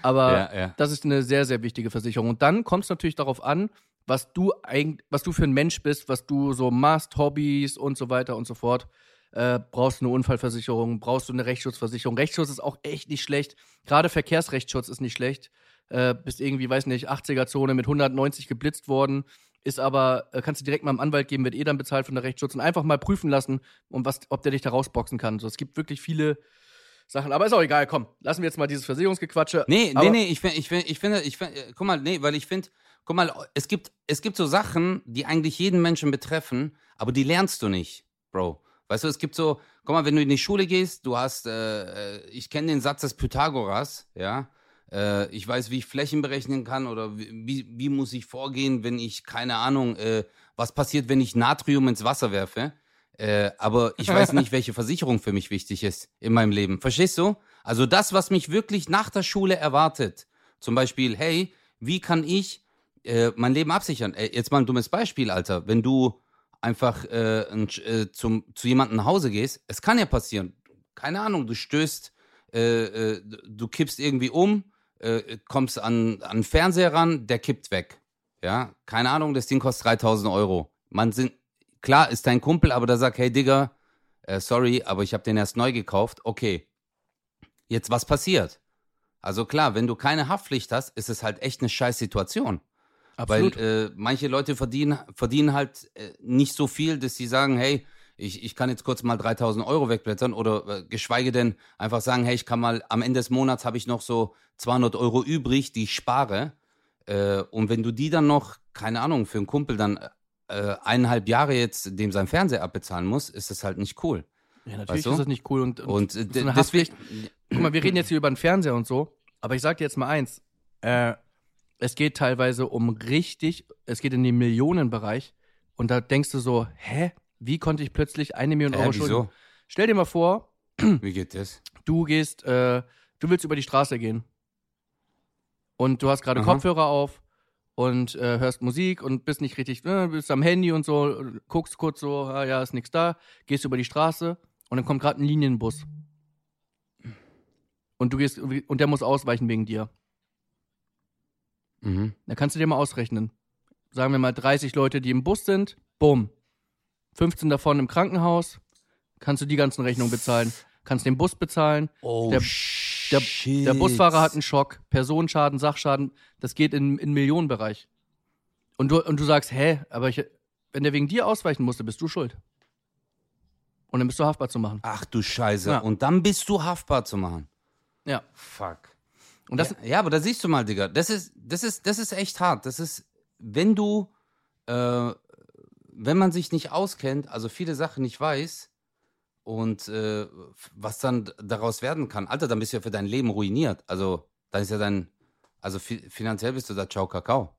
aber ja, ja. Das ist eine sehr, sehr wichtige Versicherung. Und dann kommt es natürlich darauf an, was du eigentlich, was du für ein Mensch bist, was du so machst, Hobbys und so weiter und so fort. Äh, brauchst du eine Unfallversicherung, brauchst du eine Rechtsschutzversicherung. Rechtsschutz ist auch echt nicht schlecht. Gerade Verkehrsrechtsschutz ist nicht schlecht. Äh, bist irgendwie, weiß nicht, achtziger Zone mit hundertneunzig geblitzt worden, ist aber, äh, kannst du direkt mal einem Anwalt geben, wird eh dann bezahlt von der Rechtsschutz und einfach mal prüfen lassen, um was, ob der dich da rausboxen kann. So, es gibt wirklich viele Sachen, aber ist auch egal, komm, lassen wir jetzt mal dieses Versicherungsgequatsche. Nee, aber nee, nee, ich finde, ich finde, ich finde, ich find, guck mal, nee, weil ich finde, guck mal, es gibt, es gibt so Sachen, die eigentlich jeden Menschen betreffen, aber die lernst du nicht, Bro. Weißt du, es gibt so, guck mal, wenn du in die Schule gehst, du hast, äh, ich kenne den Satz des Pythagoras, ja, ich weiß, wie ich Flächen berechnen kann oder wie, wie muss ich vorgehen, wenn ich, keine Ahnung, äh, was passiert, wenn ich Natrium ins Wasser werfe. Äh, aber ich weiß nicht, welche Versicherung für mich wichtig ist in meinem Leben. Verstehst du? Also das, was mich wirklich nach der Schule erwartet. Zum Beispiel, hey, wie kann ich äh, mein Leben absichern? Äh, jetzt mal ein dummes Beispiel, Alter. Wenn du einfach äh, ein, äh, zum, zu jemandem nach Hause gehst, es kann ja passieren. Keine Ahnung, du stößt, äh, äh, du kippst irgendwie um, kommst an, an den Fernseher ran, der kippt weg. Ja, keine Ahnung, das Ding kostet dreitausend Euro. Man sind, klar, ist dein Kumpel, aber der sagt, hey Digga, äh, sorry, aber ich habe den erst neu gekauft. Okay, jetzt was passiert? Also klar, wenn du keine Haftpflicht hast, ist es halt echt eine scheiß Situation. Absolut. Weil äh, manche Leute verdienen, verdienen halt äh, nicht so viel, dass sie sagen, hey, Ich, ich kann jetzt kurz mal dreitausend Euro wegblättern oder äh, geschweige denn einfach sagen, hey, ich kann mal, am Ende des Monats habe ich noch so zweihundert Euro übrig, die ich spare. Äh, und wenn du die dann noch, keine Ahnung, für einen Kumpel dann äh, eineinhalb Jahre jetzt dem sein Fernseher abbezahlen musst, ist das halt nicht cool. Ja, natürlich weißt du? Ist das nicht cool. Und, und, und äh, so deswegen, guck mal, wir reden jetzt hier über den Fernseher und so, aber ich sag dir jetzt mal eins, äh, es geht teilweise um richtig, es geht in den Millionenbereich und da denkst du so, hä, wie konnte ich plötzlich eine Million Euro äh, schulden? Stell dir mal vor, wie geht das? Du gehst, äh, du willst über die Straße gehen und du hast gerade Kopfhörer auf und äh, hörst Musik und bist nicht richtig, äh, bist am Handy und so, guckst kurz so, ah, ja, ist nichts da, gehst über die Straße und dann kommt gerade ein Linienbus. Und du gehst, und der muss ausweichen wegen dir. Mhm. Dann kannst du dir mal ausrechnen. Sagen wir mal dreißig Leute, die im Bus sind, bumm. fünfzehn davon im Krankenhaus, kannst du die ganzen Rechnungen bezahlen. Kannst den Bus bezahlen. Oh, der, der, der Busfahrer hat einen Schock, Personenschaden, Sachschaden, das geht in in Millionenbereich. Und du, und du sagst, hä, aber ich, wenn der wegen dir ausweichen musste, bist du schuld. Und dann bist du haftbar zu machen. Ach du Scheiße, ja. Und dann bist du haftbar zu machen. Ja. Fuck. Und das, ja, ja, aber da siehst du mal, Digga, das ist, das ist, das ist echt hart. Das ist, wenn du, äh, wenn man sich nicht auskennt, also viele Sachen nicht weiß und äh, was dann daraus werden kann, Alter, dann bist du ja für dein Leben ruiniert. Also, dann ist ja dein, also fi- finanziell bist du da ciao Kakao.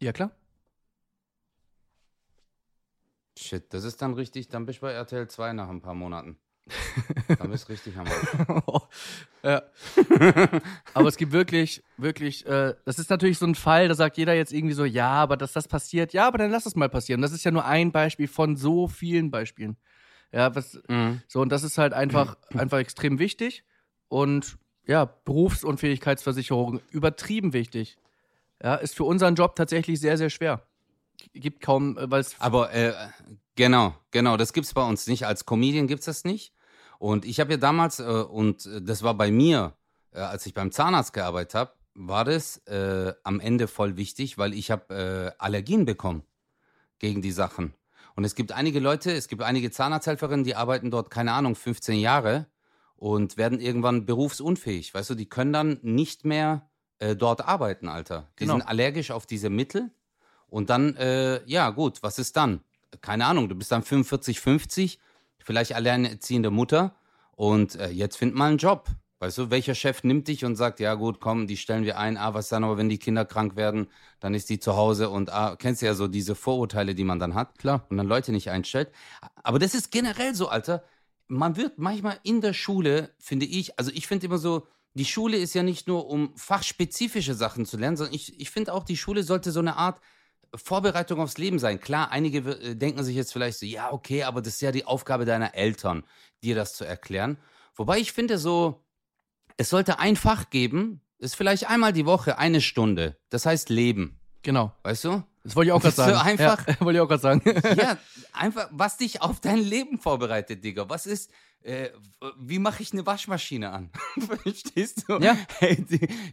Ja, klar. Shit, das ist dann richtig, dann bist du bei R T L zwei nach ein paar Monaten. Dann bist du richtig am oh, ja. Aber es gibt wirklich, wirklich, äh, das ist natürlich so ein Fall, da sagt jeder jetzt irgendwie so, ja, aber dass das passiert, ja, aber dann lass es mal passieren. Das ist ja nur ein Beispiel von so vielen Beispielen. Ja, was, mhm. So, und das ist halt einfach, einfach extrem wichtig und ja, Berufsunfähigkeitsversicherung übertrieben wichtig. Ja, ist für unseren Job tatsächlich sehr, sehr schwer. Gibt kaum, weil es. Aber äh, genau, genau, das gibt's bei uns nicht. Als Comedian gibt's das nicht. Und ich habe ja damals, äh, und das war bei mir, äh, als ich beim Zahnarzt gearbeitet habe, war das äh, am Ende voll wichtig, weil ich habe äh, Allergien bekommen gegen die Sachen. Und es gibt einige Leute, es gibt einige Zahnarzthelferinnen, die arbeiten dort, keine Ahnung, fünfzehn Jahre und werden irgendwann berufsunfähig. Weißt du, die können dann nicht mehr äh, dort arbeiten, Alter. Die genau. sind allergisch auf diese Mittel. Und dann, äh, ja gut, was ist dann? Keine Ahnung, du bist dann fünfundvierzig, fünfzig, vielleicht alleinerziehende Mutter und äh, jetzt find mal einen Job. Weißt du, welcher Chef nimmt dich und sagt, ja gut, komm, die stellen wir ein, ah, was dann aber, wenn die Kinder krank werden, dann ist die zu Hause und ah, kennst du ja so diese Vorurteile, die man dann hat. Klar. Und dann Leute nicht einstellt. Aber das ist generell so, Alter, man wird manchmal in der Schule, finde ich, also ich finde immer so, die Schule ist ja nicht nur, um fachspezifische Sachen zu lernen, sondern ich, ich finde auch, die Schule sollte so eine Art Vorbereitung aufs Leben sein. Klar, einige äh, denken sich jetzt vielleicht so, ja, okay, aber das ist ja die Aufgabe deiner Eltern, dir das zu erklären. Wobei ich finde so, es sollte ein Fach geben, ist vielleicht einmal die Woche eine Stunde. Das heißt Leben. Genau. Weißt du? Das wollte ich auch gerade sagen. So einfach, ja, wollte ich auch gerade sagen. Ja, einfach, was dich auf dein Leben vorbereitet, Digga. Was ist, äh, wie mache ich eine Waschmaschine an? Verstehst du? Ja. Hey,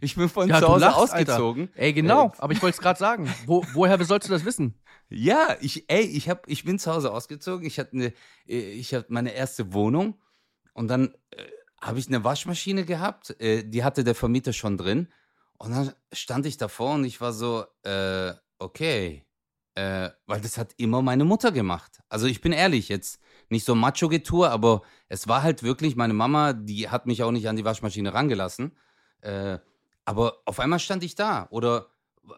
ich bin von ja, zu Hause lachst, ausgezogen. Alter. Ey, genau. Aber ich wollte es gerade sagen. Wo, woher sollst du das wissen? Ja, ich, ey, ich hab, ich bin zu Hause ausgezogen. Ich hatte, eine, ich hatte meine erste Wohnung und dann äh, habe ich eine Waschmaschine gehabt. Äh, die hatte der Vermieter schon drin. Und dann stand ich davor und ich war so, äh, okay, äh, weil das hat immer meine Mutter gemacht. Also ich bin ehrlich, jetzt nicht so Macho-Getue, aber es war halt wirklich, meine Mama, die hat mich auch nicht an die Waschmaschine rangelassen. Äh, aber auf einmal stand ich da. Oder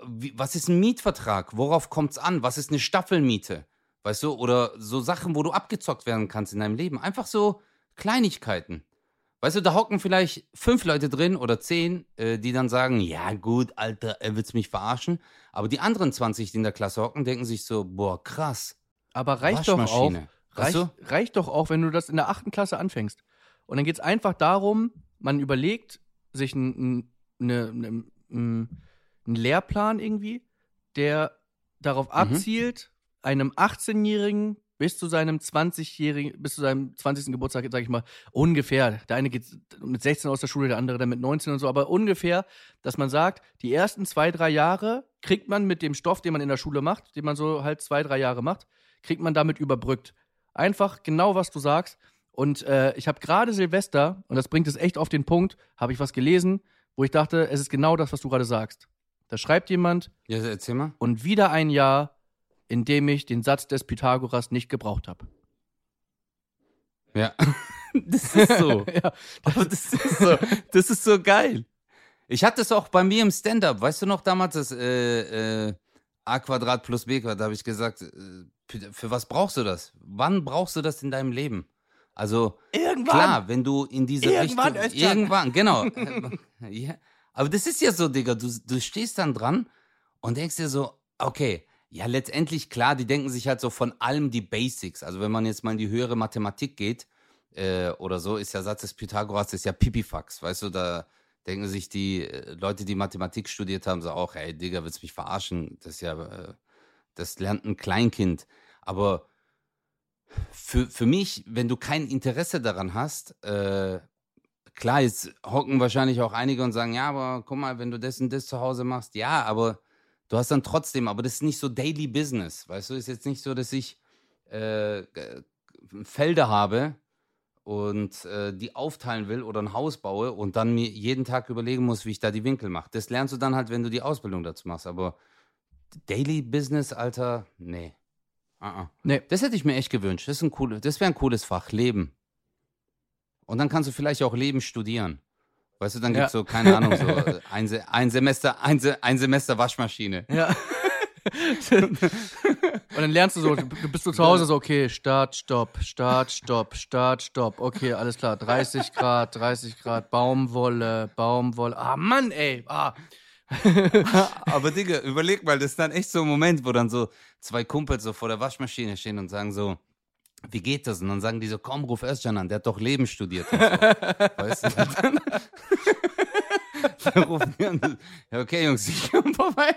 wie, was ist ein Mietvertrag? Worauf kommt's an? Was ist eine Staffelmiete? Weißt du, oder so Sachen, wo du abgezockt werden kannst in deinem Leben. Einfach so Kleinigkeiten. Weißt du, da hocken vielleicht fünf Leute drin oder zehn, äh, die dann sagen, ja gut, Alter, er will's mich verarschen. Aber die anderen zwanzig, die in der Klasse hocken, denken sich so, boah, krass. Aber reicht doch auch, reicht, reicht doch auch, wenn du das in der achten Klasse anfängst. Und dann geht's einfach darum, man überlegt sich einen ein, ein, ein Lehrplan irgendwie, der darauf abzielt, mhm. einem achtzehnjährigen bis zu seinem zwanzigjährigen, bis zu seinem zwanzigsten. Geburtstag, sag ich mal, ungefähr. Der eine geht mit sechzehn aus der Schule, der andere dann mit neunzehn und so, aber ungefähr, dass man sagt, die ersten zwei, drei Jahre kriegt man mit dem Stoff, den man in der Schule macht, den man so halt zwei, drei Jahre macht, kriegt man damit überbrückt. Einfach genau, was du sagst. Und äh, ich habe gerade Silvester, und das bringt es echt auf den Punkt, habe ich was gelesen, wo ich dachte, es ist genau das, was du gerade sagst. Da schreibt jemand, ja, erzähl mal. Und wieder ein Jahr, indem ich den Satz des Pythagoras nicht gebraucht habe. Ja, das ist so. Ja, das, das ist so. Das ist so geil. Ich hatte es auch bei mir im Stand-up, weißt du noch damals, das äh, äh, a Quadrat plus b Quadrat, da habe ich gesagt, äh, für, für was brauchst du das? Wann brauchst du das in deinem Leben? Also, irgendwann. Klar, wenn du in diese irgendwann Richtung... Özcan. Irgendwann, genau. Ja. Aber das ist ja so, Digga, du, du stehst dann dran und denkst dir so, okay, ja, letztendlich, klar, die denken sich halt so von allem die Basics. Also, wenn man jetzt mal in die höhere Mathematik geht äh, oder so, ist ja Satz des Pythagoras, ist ja Pipifax, weißt du, da denken sich die Leute, die Mathematik studiert haben, so auch, ey, Digga, willst mich verarschen? Das ist ja, äh, das lernt ein Kleinkind. Aber... Für, für mich, wenn du kein Interesse daran hast, äh, klar, jetzt hocken wahrscheinlich auch einige und sagen, ja, aber guck mal, wenn du das und das zu Hause machst, ja, aber du hast dann trotzdem, aber das ist nicht so Daily Business, weißt du, ist jetzt nicht so, dass ich äh, Felder habe und äh, die aufteilen will oder ein Haus baue und dann mir jeden Tag überlegen muss, wie ich da die Winkel mache. Das lernst du dann halt, wenn du die Ausbildung dazu machst, aber Daily Business, Alter, nee. Uh-uh. Nee. Das hätte ich mir echt gewünscht. Das, ist ein cool, das wäre ein cooles Fach, Leben. Und dann kannst du vielleicht auch Leben studieren. Weißt du, dann gibt es ja. so, keine Ahnung, so ein, Se- ein, Semester, ein, Se- ein Semester Waschmaschine. Ja. Und dann lernst du so, du bist so zu Hause so, okay, Start, Stopp, Start, Stopp, Start, Stopp. Okay, alles klar, dreißig Grad, dreißig Grad, Baumwolle, Baumwolle. Ah, Mann, ey, ah. Aber Digga, überleg mal, das ist dann echt so ein Moment, wo dann so zwei Kumpels so vor der Waschmaschine stehen und sagen so, wie geht das? Und dann sagen die so, komm, ruf Özcan an, der hat doch Leben studiert und so. Weißt du? Dann, dann rufen die an, ja, okay, Jungs, ich komme vorbei.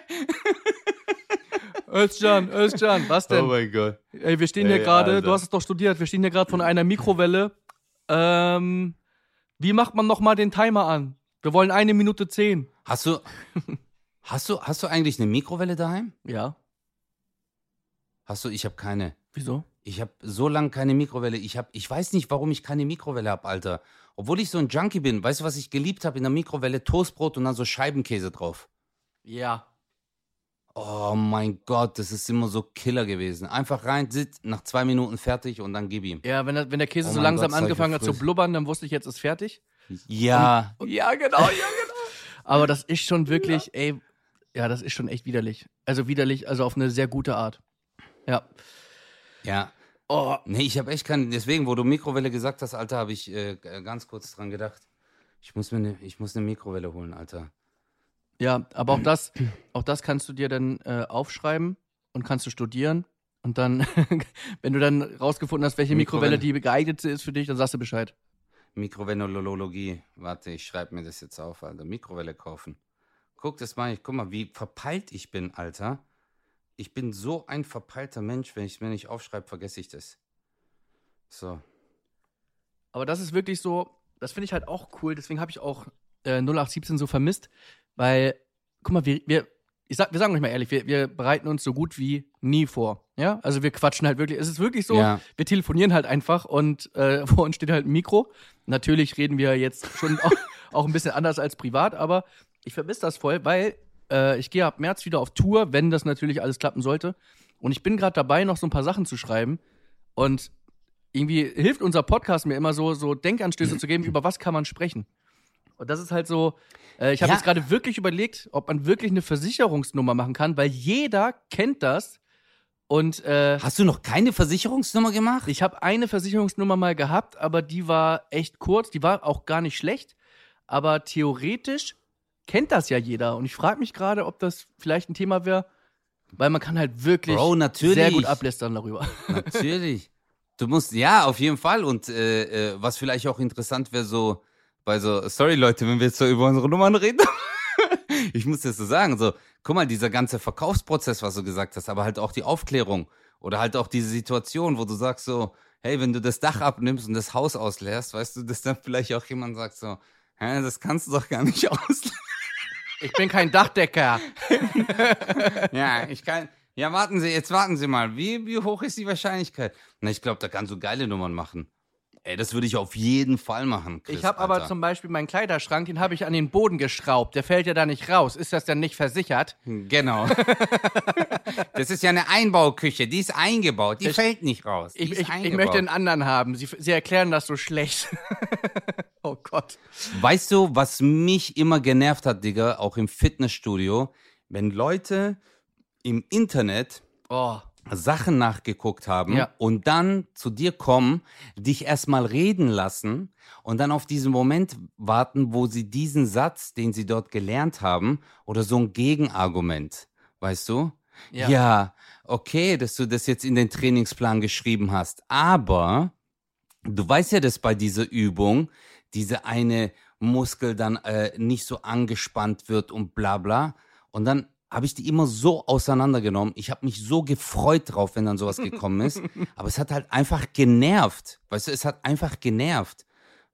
Özcan, Özcan, was denn? Oh mein Gott. Ey, wir stehen hier gerade, du hast es doch studiert, wir stehen hier gerade von einer Mikrowelle. Ähm, wie macht man nochmal den Timer an? Wir wollen eine Minute zehn. Hast du, hast du, hast du eigentlich eine Mikrowelle daheim? Ja. Hast du? Ich habe keine. Wieso? Ich habe so lange keine Mikrowelle. Ich habe, ich weiß nicht, warum ich keine Mikrowelle habe, Alter. Obwohl ich so ein Junkie bin. Weißt du, was ich geliebt habe in der Mikrowelle? Toastbrot und dann so Scheibenkäse drauf. Ja. Oh mein Gott, das ist immer so Killer gewesen. Einfach rein, sitzt, nach zwei Minuten fertig und dann gib ihm. Ja, wenn der, wenn der Käse oh so langsam Gott, angefangen hat zu blubbern, dann wusste ich, jetzt ist fertig. Ja. Und, und, ja, genau, ja, genau. Aber das ist schon wirklich, ja. ey, ja, das ist schon echt widerlich. Also widerlich, also auf eine sehr gute Art. Ja. Ja. Oh. Nee, ich habe echt keinen, deswegen, wo du Mikrowelle gesagt hast, Alter, habe ich äh, ganz kurz dran gedacht. Ich muss mir ne, ich muss eine Mikrowelle holen, Alter. Ja, aber auch das, auch das kannst du dir dann äh, aufschreiben und kannst du studieren. Und dann, wenn du dann rausgefunden hast, welche Mikrowelle, Mikrowelle die geeignetste ist für dich, dann sagst du Bescheid. Mikrowellologie. Warte, ich schreibe mir das jetzt auf, Alter. Mikrowelle kaufen. Guck, das mache ich. Guck mal, wie verpeilt ich bin, Alter. Ich bin so ein verpeilter Mensch. Wenn ich es mir nicht aufschreibe, vergesse ich das. So. Aber das ist wirklich so, das finde ich halt auch cool. Deswegen habe ich auch äh, null acht siebzehn so vermisst. Weil, guck mal, wir, wir, ich sag, wir sagen euch mal ehrlich, wir, wir bereiten uns so gut wie nie vor. Ja, also wir quatschen halt wirklich. Es ist wirklich so, ja. Wir telefonieren halt einfach und äh, vor uns steht halt ein Mikro. Natürlich reden wir jetzt schon auch, auch ein bisschen anders als privat, aber ich vermisse das voll, weil äh, ich gehe ab März wieder auf Tour, wenn das natürlich alles klappen sollte. Und ich bin gerade dabei, noch so ein paar Sachen zu schreiben. Und irgendwie hilft unser Podcast mir immer so, so Denkanstöße zu geben, über was kann man sprechen. Und das ist halt so, äh, ich habe ja. jetzt gerade wirklich überlegt, ob man wirklich eine Versicherungsnummer machen kann, weil jeder kennt das. Und, äh, hast du noch keine Versicherungsnummer gemacht? Ich habe eine Versicherungsnummer mal gehabt, aber die war echt kurz, die war auch gar nicht schlecht, aber theoretisch kennt das ja jeder und ich frage mich gerade, ob das vielleicht ein Thema wäre, weil man kann halt wirklich Bro, natürlich. Sehr gut ablästern darüber. Natürlich, du musst, ja, auf jeden Fall und äh, äh, was vielleicht auch interessant wäre, so, bei so, sorry Leute, wenn wir jetzt so über unsere Nummern reden. Ich muss das so sagen, so, guck mal, dieser ganze Verkaufsprozess, was du gesagt hast, aber halt auch die Aufklärung oder halt auch diese Situation, wo du sagst so, hey, wenn du das Dach abnimmst und das Haus ausleerst, weißt du, dass dann vielleicht auch jemand sagt so, hä, das kannst du doch gar nicht ausleeren. Ich bin kein Dachdecker. Ja, ich kann, ja, warten Sie, jetzt warten Sie mal, wie, wie hoch ist die Wahrscheinlichkeit? Na, ich glaube, da kannst du geile Nummern machen. Ey, das würde ich auf jeden Fall machen, Chris. Ich habe aber zum Beispiel meinen Kleiderschrank, den habe ich an den Boden geschraubt. Der fällt ja da nicht raus. Ist das denn nicht versichert? Genau. Das ist ja eine Einbauküche. Die ist eingebaut. Die ich, fällt nicht raus. Ich, ich, ich möchte einen anderen haben. Sie, Sie erklären das so schlecht. Oh Gott. Weißt du, was mich immer genervt hat, Digga, auch im Fitnessstudio, wenn Leute im Internet... Oh. Sachen nachgeguckt haben, ja, und dann zu dir kommen, dich erstmal reden lassen und dann auf diesen Moment warten, wo sie diesen Satz, den sie dort gelernt haben, oder so ein Gegenargument, weißt du? Ja, ja, okay, dass du das jetzt in den Trainingsplan geschrieben hast, aber du weißt ja, dass bei dieser Übung diese eine Muskel dann äh, nicht so angespannt wird und bla bla, und dann habe ich die immer so auseinandergenommen. Ich habe mich so gefreut drauf, wenn dann sowas gekommen ist. Aber es hat halt einfach genervt. Weißt du, es hat einfach genervt.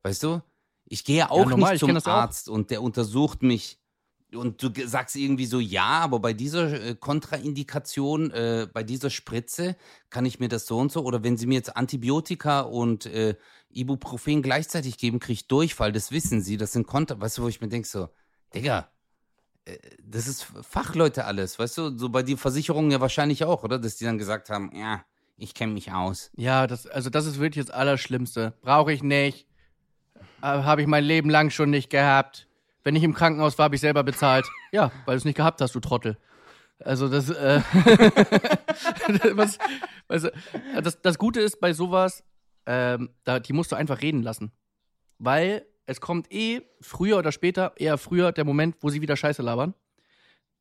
Weißt du, ich gehe auch ja, normal, nicht zum Arzt auch. Und der untersucht mich. Und du sagst irgendwie so, ja, aber bei dieser Kontraindikation, äh, bei dieser Spritze kann ich mir das so und so. Oder wenn sie mir jetzt Antibiotika und äh, Ibuprofen gleichzeitig geben, kriege ich Durchfall. Das wissen sie, das sind Kontra... Weißt du, wo ich mir denke so, Digga, das ist Fachleute alles, weißt du, so bei den Versicherungen ja wahrscheinlich auch, oder? Dass die dann gesagt haben, ja, ich kenne mich aus. Ja, das, also das ist wirklich das Allerschlimmste. Brauche ich nicht, habe ich mein Leben lang schon nicht gehabt. Wenn ich im Krankenhaus war, habe ich selber bezahlt. Ja, weil du es nicht gehabt hast, du Trottel. Also das, äh, was, weißt du, das, das Gute ist bei sowas, ähm, da, die musst du einfach reden lassen, weil... Es kommt eh früher oder später, eher früher, der Moment, wo sie wieder Scheiße labern.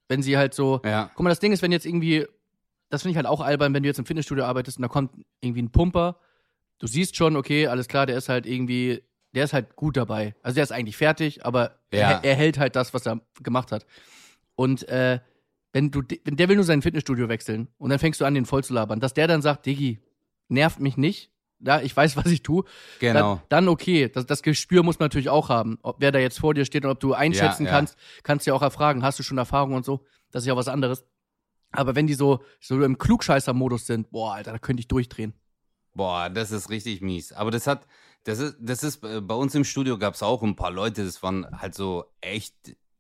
Wenn sie halt so, ja. Guck mal, das Ding ist, wenn jetzt irgendwie, das finde ich halt auch albern, wenn du jetzt im Fitnessstudio arbeitest und da kommt irgendwie ein Pumper, du siehst schon, okay, alles klar, der ist halt irgendwie, der ist halt gut dabei. Also der ist eigentlich fertig, aber ja. er, er hält halt das, was er gemacht hat. Und äh, wenn du, wenn der will nur sein Fitnessstudio wechseln und dann fängst du an, den voll zu labern, dass der dann sagt, Diggi, nervt mich nicht. Ja, ich weiß, was ich tue. Genau. Dann, dann okay. Das, das Gespür muss man natürlich auch haben. Ob wer da jetzt vor dir steht und ob du einschätzen ja, ja. kannst, kannst du ja auch erfragen. Hast du schon Erfahrung und so? Das ist ja was anderes. Aber wenn die so, so im Klugscheißer-Modus sind, boah, Alter, da könnte ich durchdrehen. Boah, das ist richtig mies. Aber das hat, das ist, das ist, bei uns im Studio gab es auch ein paar Leute, das waren halt so echt,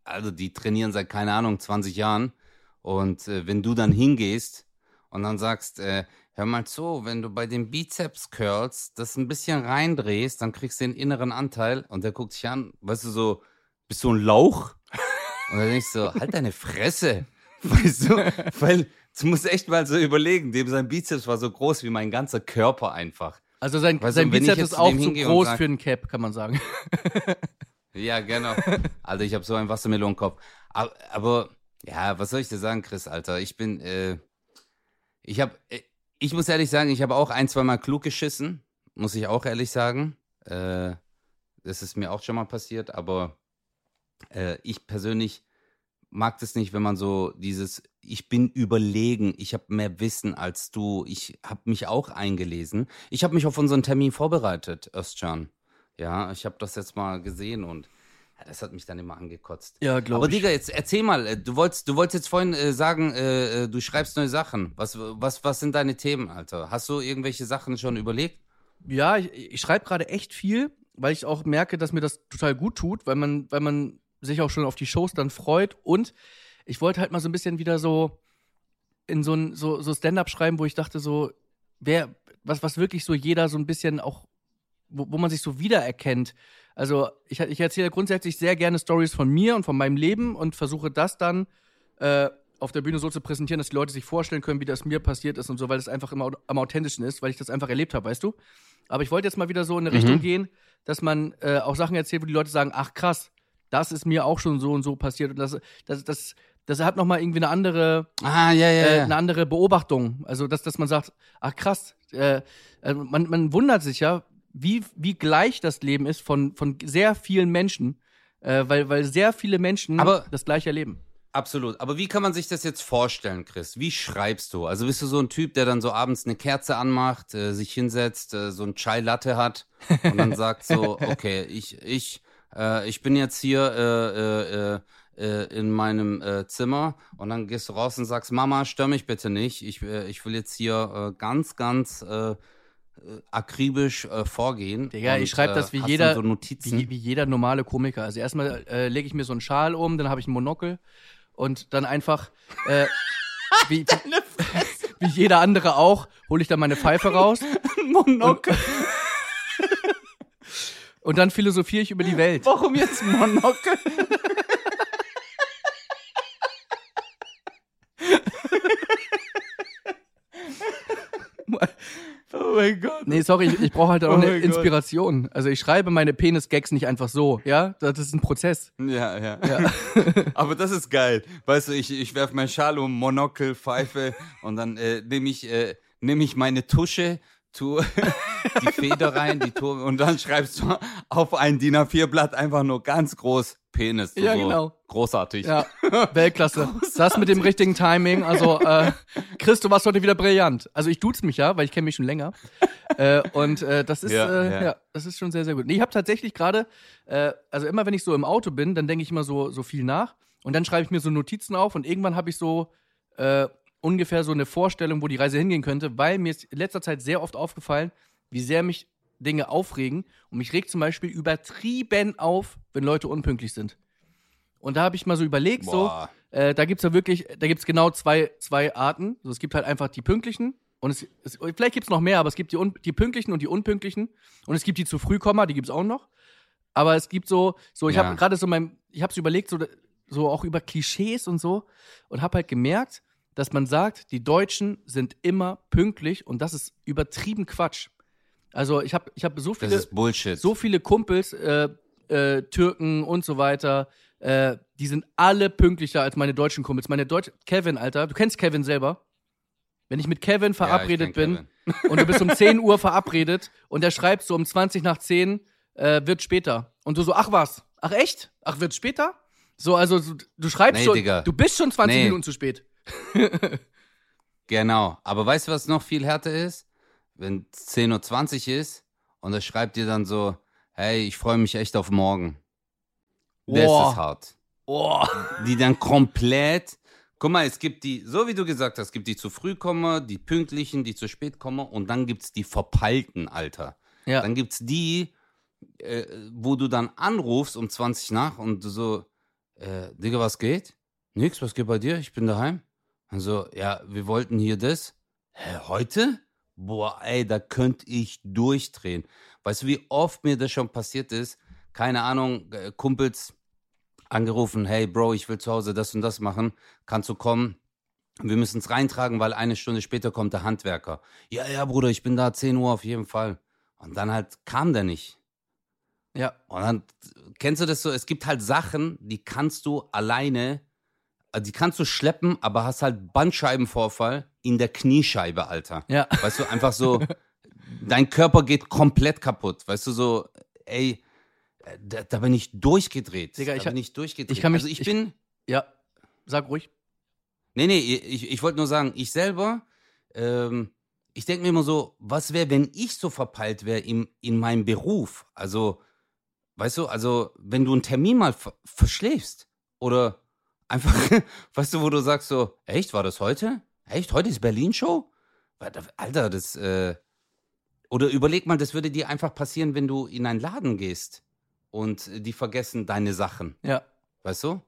also die trainieren seit, keine Ahnung, zwanzig Jahren. Und äh, wenn du dann hingehst und dann sagst, äh, hör mal zu, wenn du bei den Bizeps-Curls das ein bisschen reindrehst, dann kriegst du den inneren Anteil und der guckt dich an, weißt du, so, bist du ein Lauch? Und dann denkst du, halt deine Fresse, weißt du, weil du musst echt mal so überlegen, dem sein Bizeps war so groß wie mein ganzer Körper einfach. Also sein, weißt du, sein Bizeps ist auch zu groß sag, für einen Cap, kann man sagen. Ja, genau. Alter, ich habe so einen Wassermelonenkopf. Aber, aber, ja, was soll ich dir sagen, Chris, Alter, ich bin, äh, ich habe... Äh, Ich muss ehrlich sagen, ich habe auch ein, zwei Mal klug geschissen, muss ich auch ehrlich sagen. Äh, das ist mir auch schon mal passiert, aber äh, ich persönlich mag das nicht, wenn man so dieses, ich bin überlegen, ich habe mehr Wissen als du, ich habe mich auch eingelesen. Ich habe mich auf unseren Termin vorbereitet, Özcan. Ja, ich habe das jetzt mal gesehen und ja, das hat mich dann immer angekotzt. Ja, glaube ich. Aber Digga, jetzt erzähl mal, du wolltest, du wolltest jetzt vorhin äh, sagen, äh, du schreibst neue Sachen. Was, was, was sind deine Themen, Alter? Hast du irgendwelche Sachen schon überlegt? Ja, ich, ich schreibe gerade echt viel, weil ich auch merke, dass mir das total gut tut, weil man, weil man sich auch schon auf die Shows dann freut. Und ich wollte halt mal so ein bisschen wieder so in so ein so, so Stand-up schreiben, wo ich dachte so, wer, was, was wirklich so jeder so ein bisschen auch, wo, wo man sich so wiedererkennt. Also ich, ich erzähle grundsätzlich sehr gerne Stories von mir und von meinem Leben und versuche das dann äh, auf der Bühne so zu präsentieren, dass die Leute sich vorstellen können, wie das mir passiert ist und so, weil das einfach immer am authentischsten ist, weil ich das einfach erlebt habe, weißt du? Aber ich wollte jetzt mal wieder so in eine mhm. Richtung gehen, dass man äh, auch Sachen erzählt, wo die Leute sagen, ach krass, das ist mir auch schon so und so passiert und das, das, das, das hat nochmal irgendwie eine andere, ah, ja, ja, äh, ja. eine andere Beobachtung. Also dass, dass man sagt, ach krass, äh, man, man wundert sich ja, Wie, wie gleich das Leben ist von, von sehr vielen Menschen, äh, weil, weil sehr viele Menschen aber, das gleiche erleben. Absolut. Aber wie kann man sich das jetzt vorstellen, Chris? Wie schreibst du? Also bist du so ein Typ, der dann so abends eine Kerze anmacht, äh, sich hinsetzt, äh, so ein Chai Latte hat und dann sagt so, okay, ich, ich, äh, ich bin jetzt hier äh, äh, äh, in meinem äh, Zimmer und dann gehst du raus und sagst, Mama, stör mich bitte nicht. Ich, äh, ich will jetzt hier äh, ganz, ganz... Äh, äh, akribisch äh, vorgehen. Digga, und, ich schreibe das wie jeder, so wie, wie jeder normale Komiker. Also erstmal äh, lege ich mir so einen Schal um, dann habe ich ein Monokel und dann einfach äh, wie, wie jeder andere auch, hole ich dann meine Pfeife raus. Monokel. Und, und dann philosophiere ich über die Welt. Warum jetzt Monokel? Oh mein Gott. Nee, sorry, ich, ich brauche halt auch oh eine Inspiration. Also ich schreibe meine Penis-Gags nicht einfach so, ja? Das ist ein Prozess. Ja, ja. ja. Aber das ist geil. Weißt du, ich, ich werfe mein Schal um, Monokel, Pfeife und dann äh, nehme ich, äh, nehm ich meine Tusche, tue die Feder rein, die Tusche und dann schreibst du auf ein DIN A vier Blatt einfach nur ganz groß Penis. Ja, so. Genau. Großartig. Ja, Weltklasse. Großartig. Das mit dem richtigen Timing. Also, äh, Chris, du warst heute wieder brillant. Also, ich duze mich ja, weil ich kenne mich schon länger. Äh, und äh, das ist ja, äh, ja. ja, das ist schon sehr, sehr gut. Nee, ich habe tatsächlich gerade, äh, also immer wenn ich so im Auto bin, dann denke ich immer so, so viel nach. Und dann schreibe ich mir so Notizen auf und irgendwann habe ich so äh, ungefähr so eine Vorstellung, wo die Reise hingehen könnte, weil mir ist in letzter Zeit sehr oft aufgefallen, wie sehr mich Dinge aufregen. Und mich regt zum Beispiel übertrieben auf, wenn Leute unpünktlich sind. Und da habe ich mal so überlegt, Boah. so, äh, da gibt es ja wirklich, da gibt es genau zwei, zwei Arten. Also es gibt halt einfach die Pünktlichen und es, es vielleicht gibt es noch mehr, aber es gibt die, Un- die Pünktlichen und die Unpünktlichen und es gibt die zu frühkommer, die gibt es auch noch. Aber es gibt so, so ich ja. habe gerade so mein, ich habe es überlegt, so, so auch über Klischees und so und habe halt gemerkt, dass man sagt, die Deutschen sind immer pünktlich und das ist übertrieben Quatsch. Also ich habe ich hab so viele, das ist Bullshit. so viele Kumpels, äh, äh, Türken und so weiter, äh, die sind alle pünktlicher als meine deutschen Kumpels. Meine Deutsch Kevin, Alter, du kennst Kevin selber. Wenn ich mit Kevin verabredet ja, bin Kevin. und du bist um zehn Uhr verabredet und der schreibt so um zwanzig nach zehn, äh, wird später. Und du so, ach was, ach echt? Ach, wird später? So, also du schreibst nee, schon, Digga. du bist schon zwanzig nee. Minuten zu spät. Genau, aber weißt du, was noch viel härter ist? Wenn zehn Uhr zwanzig ist und er schreibt dir dann so, hey, ich freue mich echt auf morgen. Oh. Das ist hart. Oh. Die dann komplett, guck mal, es gibt die, so wie du gesagt hast, es gibt die zu früh Kommer, die Pünktlichen, die zu spät kommen und dann gibt es die Verpeilten, Alter. Ja. Dann gibt es die, äh, wo du dann anrufst um zwanzig nach und du so, äh, Digga, was geht? Nix, was geht bei dir? Ich bin daheim. Und so, ja, wir wollten hier das. Hä, heute? Boah, ey, da könnte ich durchdrehen. Weißt du, wie oft mir das schon passiert ist? Keine Ahnung, Kumpels angerufen, hey Bro, ich will zu Hause das und das machen, kannst du kommen? Wir müssen es reintragen, weil eine Stunde später kommt der Handwerker. Ja, ja, Bruder, ich bin da, zehn Uhr auf jeden Fall. Und dann halt kam der nicht. Ja. Und dann, kennst du das so, es gibt halt Sachen, die kannst du alleine, die kannst du schleppen, aber hast halt Bandscheibenvorfall in der Kniescheibe, Alter. Ja. Weißt du, einfach so, dein Körper geht komplett kaputt. Weißt du, so, ey, da, da bin ich durchgedreht. Digga, da ich bin ich durchgedreht. Ich kann mich, also ich, ich bin... Ja, sag ruhig. Nee, nee, ich, ich wollte nur sagen, ich selber, ähm, ich denke mir immer so, was wäre, wenn ich so verpeilt wäre in, in meinem Beruf? Also, weißt du, also, wenn du einen Termin mal ver- verschläfst oder einfach, weißt du, wo du sagst so, echt, war das heute? Echt, heute ist Berlin-Show? Alter, das, äh, oder überleg mal, das würde dir einfach passieren, wenn du in einen Laden gehst und die vergessen deine Sachen. Ja. Weißt du?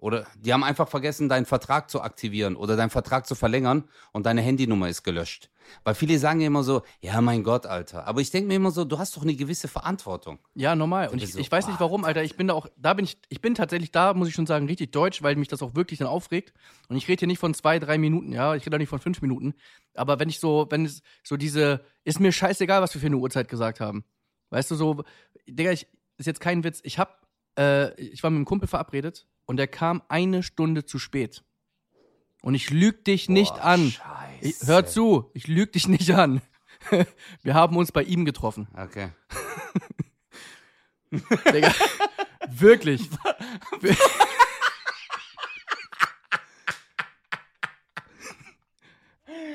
Oder die haben einfach vergessen, deinen Vertrag zu aktivieren oder deinen Vertrag zu verlängern und deine Handynummer ist gelöscht. Weil viele sagen ja immer so, ja, mein Gott, Alter. Aber ich denke mir immer so, du hast doch eine gewisse Verantwortung. Ja, normal. Und ich, so, ich weiß nicht warum, Alter. Ich bin da auch, da bin ich, ich bin tatsächlich da, muss ich schon sagen, richtig deutsch, weil mich das auch wirklich dann aufregt. Und ich rede hier nicht von zwei, drei Minuten, ja. Ich rede auch nicht von fünf Minuten. Aber wenn ich so, wenn es so diese, ist mir scheißegal, was wir für eine Uhrzeit gesagt haben. Weißt du, so, Digga, ich, ist jetzt kein Witz. Ich hab, äh, ich war mit einem Kumpel verabredet. Und der kam eine Stunde zu spät. Und ich lüg dich nicht Boah, an. Scheiße. Hör zu, ich lüg dich nicht an. Wir haben uns bei ihm getroffen. Okay. Digga, wirklich.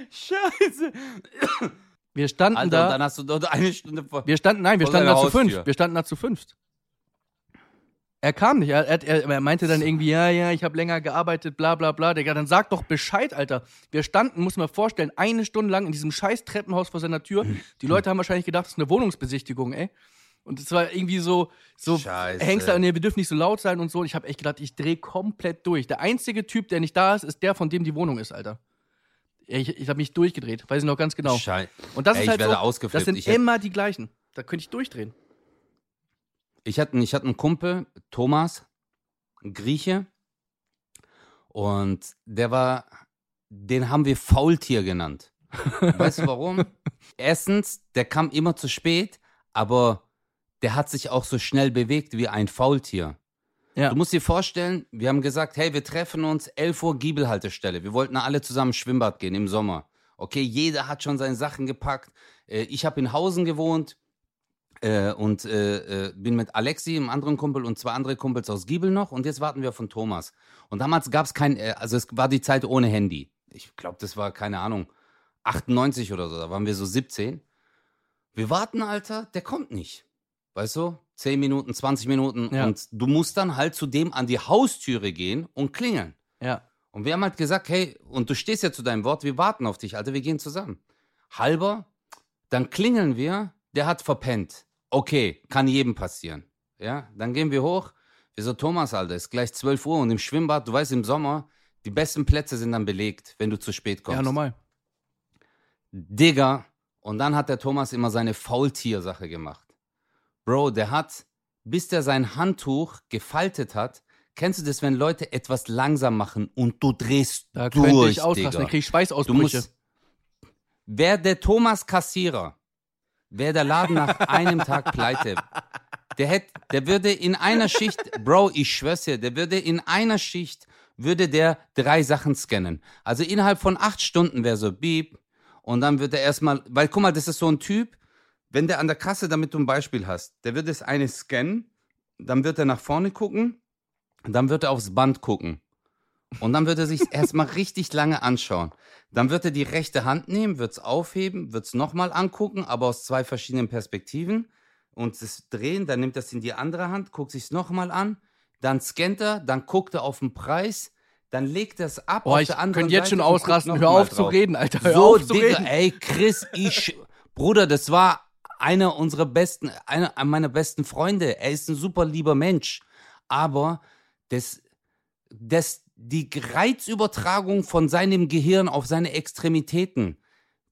Scheiße. Wir standen Alter, da. Und dann hast du eine Stunde vor. Wir standen, nein, wir standen da zu fünft. Wir standen da zu fünft. Er kam nicht, er, er, er meinte dann irgendwie, ja, ja, ich habe länger gearbeitet, bla, bla, bla. Digga, dann sag doch Bescheid, Alter. Wir standen, muss man vorstellen, eine Stunde lang in diesem scheiß Treppenhaus vor seiner Tür. Die Leute haben wahrscheinlich gedacht, das ist eine Wohnungsbesichtigung, ey. Und es war irgendwie so, so hängst da, nee, wir dürfen nicht so laut sein und so. Und ich habe echt gedacht, ich drehe komplett durch. Der einzige Typ, der nicht da ist, ist der, von dem die Wohnung ist, Alter. Ich, ich habe mich durchgedreht, weiß ich noch ganz genau. Scheiße. Und das ey, ist halt so, das sind ich immer die gleichen. Da könnte ich durchdrehen. Ich hatte, ich hatte einen Kumpel, Thomas, ein Grieche, und der war, den haben wir Faultier genannt. Weißt du warum? Erstens, der kam immer zu spät, aber der hat sich auch so schnell bewegt wie ein Faultier. Ja. Du musst dir vorstellen, wir haben gesagt, hey, wir treffen uns elf Uhr Giebelhaltestelle. Wir wollten alle zusammen Schwimmbad gehen im Sommer. Okay, jeder hat schon seine Sachen gepackt. Ich habe in Hausen gewohnt. Äh, und äh, äh, bin mit Alexi, einem anderen Kumpel, und zwei andere Kumpels aus Giebel noch. Und jetzt warten wir von Thomas. Und damals gab es kein, äh, also es war die Zeit ohne Handy. Ich glaube, das war, keine Ahnung, achtundneunzig oder so. Da waren wir so siebzehn. Wir warten, Alter, der kommt nicht. Weißt du, zehn Minuten, zwanzig Minuten. Ja. Und du musst dann halt zu dem an die Haustüre gehen und klingeln. Ja. Und wir haben halt gesagt, hey, und du stehst ja zu deinem Wort, wir warten auf dich, Alter, wir gehen zusammen. Halber, dann klingeln wir, der hat verpennt. Okay, kann jedem passieren. Ja, dann gehen wir hoch. Wir so, Thomas, Alter, ist gleich zwölf Uhr und im Schwimmbad, du weißt, im Sommer, die besten Plätze sind dann belegt, wenn du zu spät kommst. Ja, normal. Digga, und dann hat der Thomas immer seine Faultier-Sache gemacht. Bro, der hat, bis der sein Handtuch gefaltet hat, kennst du das, wenn Leute etwas langsam machen und du drehst da durch, könnte ich ausrasten, Digga. Da krieg ich Schweißausbrüche. Du musst, wer der Thomas Kassierer, wäre der Laden nach einem Tag pleite, der hätte, der würde in einer Schicht, Bro, ich schwör's dir, der würde in einer Schicht, würde der drei Sachen scannen. Also innerhalb von acht Stunden wäre so, beep, und dann wird er erstmal, weil guck mal, das ist so ein Typ, wenn der an der Kasse, damit du ein Beispiel hast, der wird das eine scannen, dann wird er nach vorne gucken, dann wird er aufs Band gucken. Und dann wird er sich erstmal richtig lange anschauen. Dann wird er die rechte Hand nehmen, wird es aufheben, wird es nochmal angucken, aber aus zwei verschiedenen Perspektiven. Und das drehen, dann nimmt er es in die andere Hand, guckt sich es nochmal an, dann scannt er, dann guckt er auf den Preis, dann legt er es ab. Boah, ich könnte jetzt schon ausrasten, hör auf zu reden, Alter. Hör so, auf zu Digga, reden. Ey, Chris, ich, Bruder, das war einer unserer besten, einer meiner besten Freunde. Er ist ein super lieber Mensch. Aber das, das, die Reizübertragung von seinem Gehirn auf seine Extremitäten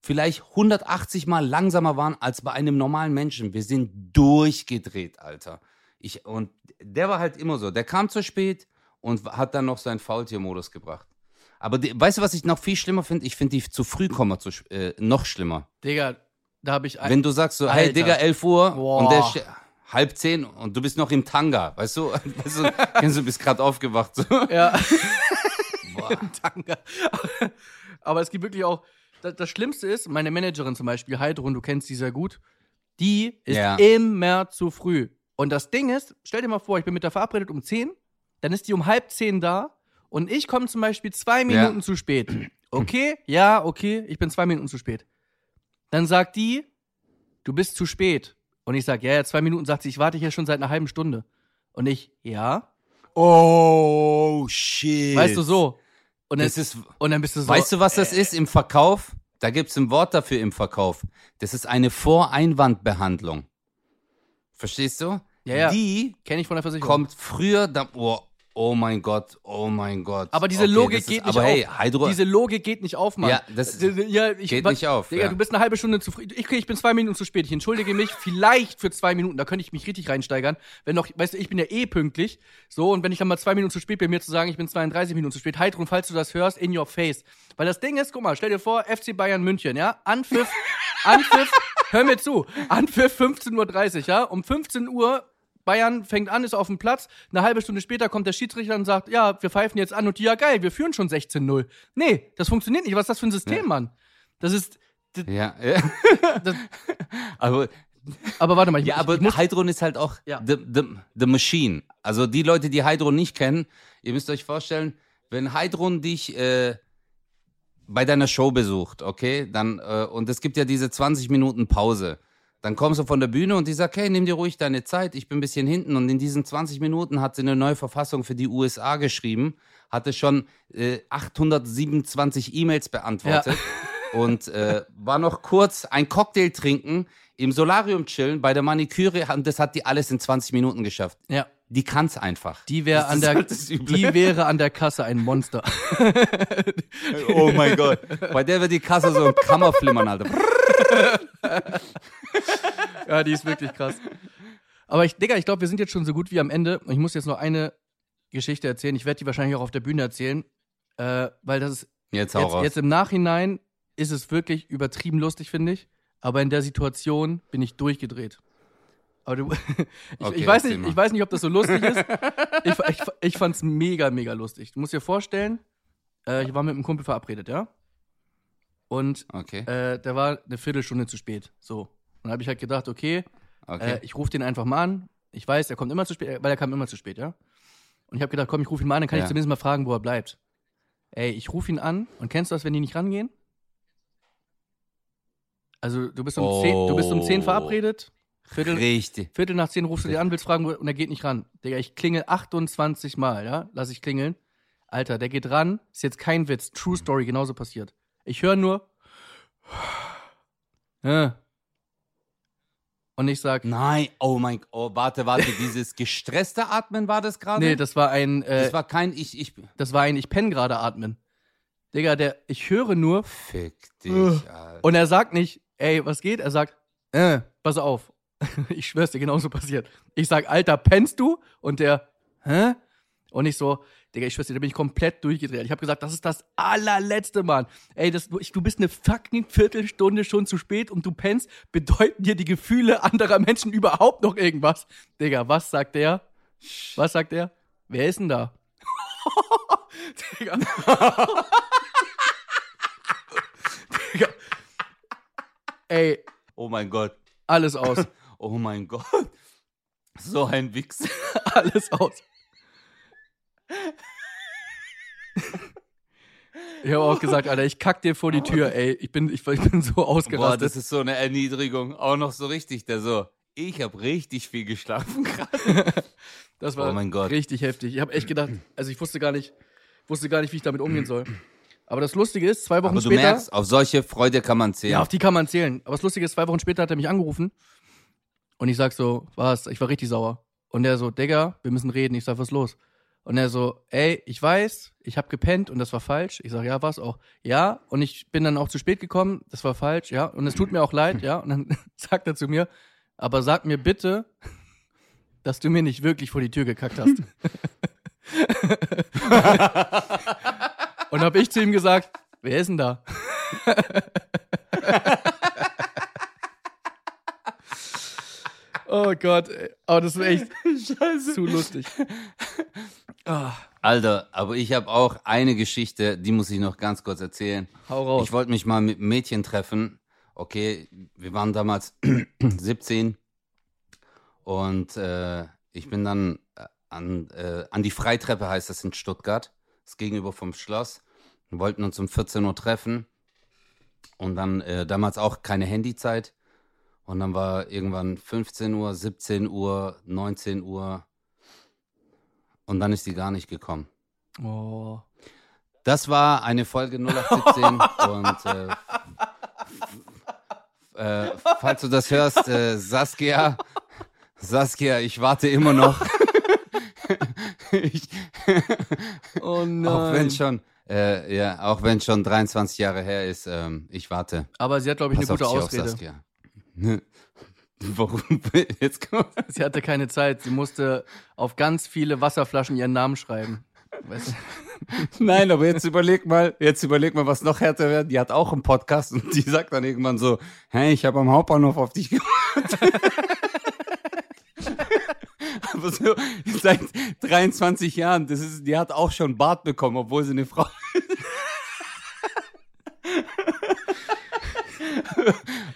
vielleicht hundertachtzig Mal langsamer waren als bei einem normalen Menschen. Wir sind durchgedreht, Alter. Ich, und der war halt immer so. Der kam zu spät und hat dann noch seinen Faultier-Modus gebracht. Aber die, weißt du, was ich noch viel schlimmer finde? Ich finde die zu früh kommen zu, äh, noch schlimmer. Digga, da habe ich... Ein Wenn du sagst so, Alter. Hey Digga, elf Uhr Boah. Und der... halb zehn und du bist noch im Tanga, weißt du? Weißt du, kennst du, bist gerade aufgewacht. So. Ja. Boah. Im Tanga. Aber es gibt wirklich auch, das, das Schlimmste ist, meine Managerin zum Beispiel, Heidrun, du kennst sie sehr gut, die ist ja. immer zu früh. Und das Ding ist, stell dir mal vor, ich bin mit der verabredet um zehn, dann ist die um halb zehn da und ich komme zum Beispiel zwei Minuten ja. zu spät. Okay, ja, okay, ich bin zwei Minuten zu spät. Dann sagt die, du bist zu spät. Und ich sage, ja, ja, zwei Minuten, sagt sie, ich warte hier schon seit einer halben Stunde. Und ich, ja. Oh, shit. Weißt du, so. Und dann, das ist, und dann bist du so. Weißt du, was äh. das ist im Verkauf? Da gibt es ein Wort dafür im Verkauf. Das ist eine Voreinwandbehandlung. Verstehst du? Ja, ja. Die kenne ich von der Versicherung. Kommt früher, da, oh, oh mein Gott, oh mein Gott. Aber diese okay, Logik geht ist, nicht aber auf. Hey, Heidrun. Diese Logik geht nicht auf, Mann. Ja, das ja, ich, geht was, nicht auf. Digga, ja. Du bist eine halbe Stunde zu früh. Ich, ich bin zwei Minuten zu spät. Ich entschuldige mich vielleicht für zwei Minuten. Da könnte ich mich richtig reinsteigern. Wenn noch, weißt du, ich bin ja eh pünktlich. So, und wenn ich dann mal zwei Minuten zu spät bin, mir zu sagen, ich bin zweiunddreißig Minuten zu spät. Heidrun, falls du das hörst, in your face. Weil das Ding ist, guck mal, stell dir vor, F C Bayern München, ja? Anpfiff, Anpfiff, hör mir zu. Anpfiff fünfzehn Uhr dreißig, ja? Um fünfzehn Uhr Bayern fängt an, ist auf dem Platz. Eine halbe Stunde später kommt der Schiedsrichter und sagt, ja, wir pfeifen jetzt an. Und die, ja geil, wir führen schon sechzehn null. Nee, das funktioniert nicht. Was ist das für ein System, ja. Mann? Das ist... D- ja, ja. Das, aber, aber warte mal. Ich, ja, aber ich muss, Heidrun ist halt auch ja. the, the, the Machine. Also die Leute, die Heidrun nicht kennen, ihr müsst euch vorstellen, wenn Heidrun dich äh, bei deiner Show besucht, okay, dann äh, und es gibt ja diese zwanzig Minuten Pause. Dann kommst du von der Bühne und die sagt, hey, nimm dir ruhig deine Zeit, ich bin ein bisschen hinten. Und in diesen zwanzig Minuten hat sie eine neue Verfassung für die U S A geschrieben, hatte schon äh, achthundertsiebenundzwanzig E-Mails beantwortet ja. und äh, war noch kurz ein Cocktail trinken, im Solarium chillen, bei der Maniküre. Und das hat die alles in zwanzig Minuten geschafft. Ja. Die kann's einfach. Die, wär an der, halt die wäre an der Kasse ein Monster. Oh mein Gott. Bei der wird die Kasse so im Kammerflimmern, Alter. Ja, die ist wirklich krass. Aber ich, Digga, ich glaube, wir sind jetzt schon so gut wie am Ende. Und ich muss jetzt noch eine Geschichte erzählen. Ich werde die wahrscheinlich auch auf der Bühne erzählen, äh, weil das ist jetzt, jetzt, jetzt im Nachhinein ist es wirklich übertrieben lustig, finde ich. Aber in der Situation bin ich durchgedreht. Aber du, ich, okay, ich, weiß nicht, ich weiß nicht, ob das so lustig ist. Ich, ich, ich fand's mega, mega lustig. Du musst dir vorstellen, äh, ich war mit einem Kumpel verabredet, ja? Und okay. äh, der war eine Viertelstunde zu spät. So. Und dann habe ich halt gedacht, okay, okay. Äh, ich rufe den einfach mal an. Ich weiß, er kommt immer zu spät, weil er kam immer zu spät, ja? Und ich habe gedacht, komm, ich rufe ihn mal an, dann kann ja. ich zumindest mal fragen, wo er bleibt. Ey, ich rufe ihn an und kennst du das, wenn die nicht rangehen? Also du bist um, oh. zehn, du bist um zehn verabredet. Viertel, Richtig. Viertel nach zehn rufst du dir an, willst fragen und er geht nicht ran. Digga, ich klingel achtundzwanzig Mal, ja? Lass ich klingeln. Alter, der geht ran. Ist jetzt kein Witz. True Story, genauso passiert. Ich höre nur. Und ich sag. Nein, oh mein Gott. Oh, warte, warte. Dieses gestresste Atmen war das gerade? Nee, das war ein. Äh, das war kein ich, ich. Das war ein Ich penne gerade Atmen. Digga, der. Ich höre nur. Fick dich, Alter. Und er sagt nicht, ey, was geht? Er sagt, äh, pass auf. Ich schwör's dir, genauso passiert. Ich sag, Alter, pennst du? Und der, hä? Und ich so, Digga, ich schwör's dir, da bin ich komplett durchgedreht. Ich hab gesagt, das ist das allerletzte, Mann. Ey, das, ich, du bist eine fucking Viertelstunde schon zu spät und du pennst. Bedeuten dir die Gefühle anderer Menschen überhaupt noch irgendwas? Digga, was sagt der? Was sagt der? Wer ist denn da? Digga. Digga. Ey. Oh mein Gott. Alles aus. Oh mein Gott. So ein Wichs. Alles aus. Ich habe auch gesagt, Alter, ich kack dir vor die Tür, ey. Ich bin, ich, ich bin so ausgerastet. Boah, das ist so eine Erniedrigung. Auch noch so richtig, der so. Ich habe richtig viel geschlafen gerade. Das war oh mein Gott. Richtig heftig. Ich habe echt gedacht, also ich wusste gar nicht, wusste gar nicht, wie ich damit umgehen soll. Aber das Lustige ist, zwei Wochen später... Aber du später, merkst, auf solche Freude kann man zählen. Ja, auf die kann man zählen. Aber das Lustige ist, zwei Wochen später hat er mich angerufen. Und ich sag so, was? Ich war richtig sauer. Und er so, Digga, wir müssen reden. Ich sag, was ist los? Und er so, ey, ich weiß, ich hab gepennt und das war falsch. Ich sag, ja, war's auch. Ja, und ich bin dann auch zu spät gekommen. Das war falsch, ja. Und es tut mir auch leid, ja. Und dann sagt er zu mir, aber sag mir bitte, dass du mir nicht wirklich vor die Tür gekackt hast. Und hab ich zu ihm gesagt, wer ist denn da? Oh Gott, aber oh, das ist echt Scheiße. Zu lustig. Oh. Alter, aber ich habe auch eine Geschichte, die muss ich noch ganz kurz erzählen. Hau raus. Ich wollte mich mal mit einem Mädchen treffen. Okay, wir waren damals siebzehn und äh, ich bin dann an, äh, an die Freitreppe, heißt das in Stuttgart. Gegenüber vom Schloss. Wir wollten uns um vierzehn Uhr treffen und dann äh, damals auch keine Handyzeit und dann war irgendwann fünfzehn Uhr, siebzehn Uhr, neunzehn Uhr und dann ist sie gar nicht gekommen. Oh. Das war eine Folge null acht siebzehn und äh, f- äh, falls du das hörst, äh, Saskia, Saskia, ich warte immer noch. Ich, oh nein. Auch wenn schon, äh, ja, auch wenn schon dreiundzwanzig Jahre her ist, ähm, ich warte. Aber sie hat, glaube ich, Pass eine gute auf Ausrede. Auf, Saskia. Warum jetzt kommt? Sie hatte keine Zeit. Sie musste auf ganz viele Wasserflaschen ihren Namen schreiben. Weißt du? Nein, aber jetzt überleg mal, jetzt überleg mal, was noch härter wäre. Die hat auch einen Podcast und die sagt dann irgendwann so: Hey, ich habe am Hauptbahnhof auf dich gewartet. Aber so, seit dreiundzwanzig Jahren, das ist, die hat auch schon Bart bekommen, obwohl sie eine Frau ist.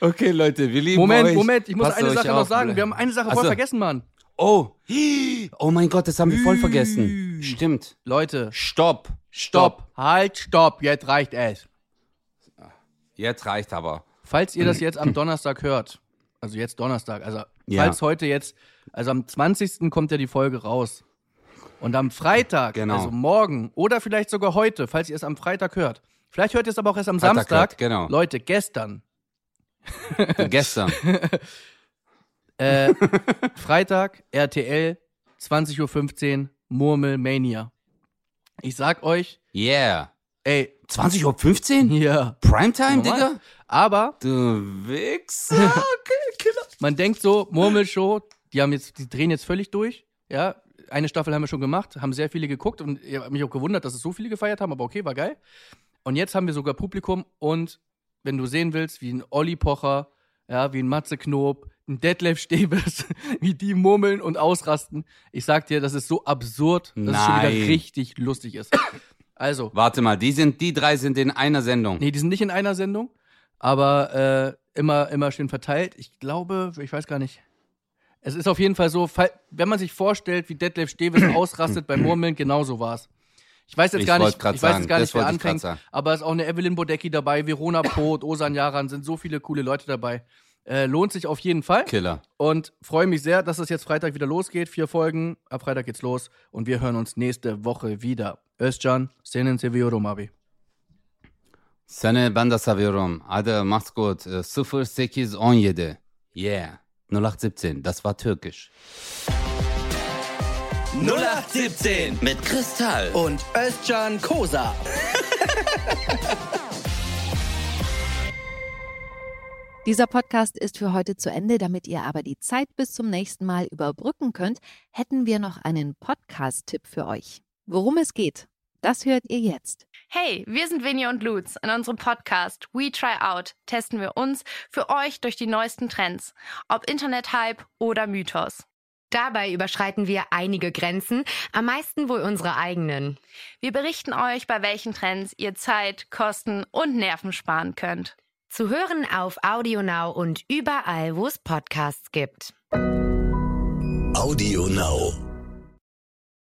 Okay, Leute, wir lieben Moment, euch. Moment, Moment, ich muss Passt eine Sache auf, noch sagen. Leute. Wir haben eine Sache voll so. vergessen, Mann. Oh, oh mein Gott, das haben wir voll vergessen. Stimmt. Leute. Stopp, stopp, stopp. Halt, stopp, jetzt reicht es. Jetzt reicht aber. Falls ihr das jetzt am Donnerstag hört, also jetzt Donnerstag, also ja. falls heute jetzt, also am zwanzigsten kommt ja die Folge raus. Und am Freitag, genau. also morgen oder vielleicht sogar heute, falls ihr es am Freitag hört. Vielleicht hört ihr es aber auch erst am Freitag Samstag. Hört, genau. Leute, gestern. gestern. äh, Freitag, R T L, zwanzig Uhr fünfzehn, Murmel Mania. Ich sag euch. Yeah. Ey. zwanzig Uhr fünfzehn? Ja. Yeah. Primetime, Digga? Aber. Du Wichser. Okay, klar. Man denkt so, Murmelshow, die haben jetzt, die drehen jetzt völlig durch. Ja. Eine Staffel haben wir schon gemacht, haben sehr viele geguckt und ich habe mich auch gewundert, dass es so viele gefeiert haben, aber okay, war geil. Und jetzt haben wir sogar Publikum und wenn du sehen willst, wie ein Olli Pocher, ja, wie ein Matze Knob, ein Detlef Steves, wie die murmeln und ausrasten. Ich sag dir, das ist so absurd, dass Nein. es schon wieder richtig lustig ist. Also. Warte mal, die sind, die drei sind in einer Sendung. Nee, die sind nicht in einer Sendung, aber äh, immer, immer schön verteilt. Ich glaube, ich weiß gar nicht. Es ist auf jeden Fall so, wenn man sich vorstellt, wie Detlef Steves ausrastet beim Murmeln, genau so war es. Ich weiß jetzt ich gar nicht, ich weiß sagen. jetzt gar nicht, das wer anfängt, aber es ist auch eine Evelyn Bodecki dabei, Verona Poth, Ozan Yaran, sind so viele coole Leute dabei. Äh, lohnt sich auf jeden Fall. Killer. Und freue mich sehr, dass es jetzt Freitag wieder losgeht. Vier Folgen, ab Freitag geht's los und wir hören uns nächste Woche wieder. Özcan, senen seviyorum abi. Sene ben de seviyorum. Hadi, mach's gut. null acht eins sieben. Yeah. null acht siebzehn, das war türkisch. null acht siebzehn mit Kristall und Özcan Kosa. Dieser Podcast ist für heute zu Ende. Damit ihr aber die Zeit bis zum nächsten Mal überbrücken könnt, hätten wir noch einen Podcast-Tipp für euch. Worum es geht, das hört ihr jetzt. Hey, wir sind Vinja und Lutz. In unserem Podcast We Try Out testen wir uns für euch durch die neuesten Trends, ob Internet-Hype oder Mythos. Dabei überschreiten wir einige Grenzen, am meisten wohl unsere eigenen. Wir berichten euch, bei welchen Trends ihr Zeit, Kosten und Nerven sparen könnt. Zu hören auf AudioNow und überall, wo es Podcasts gibt. AudioNow.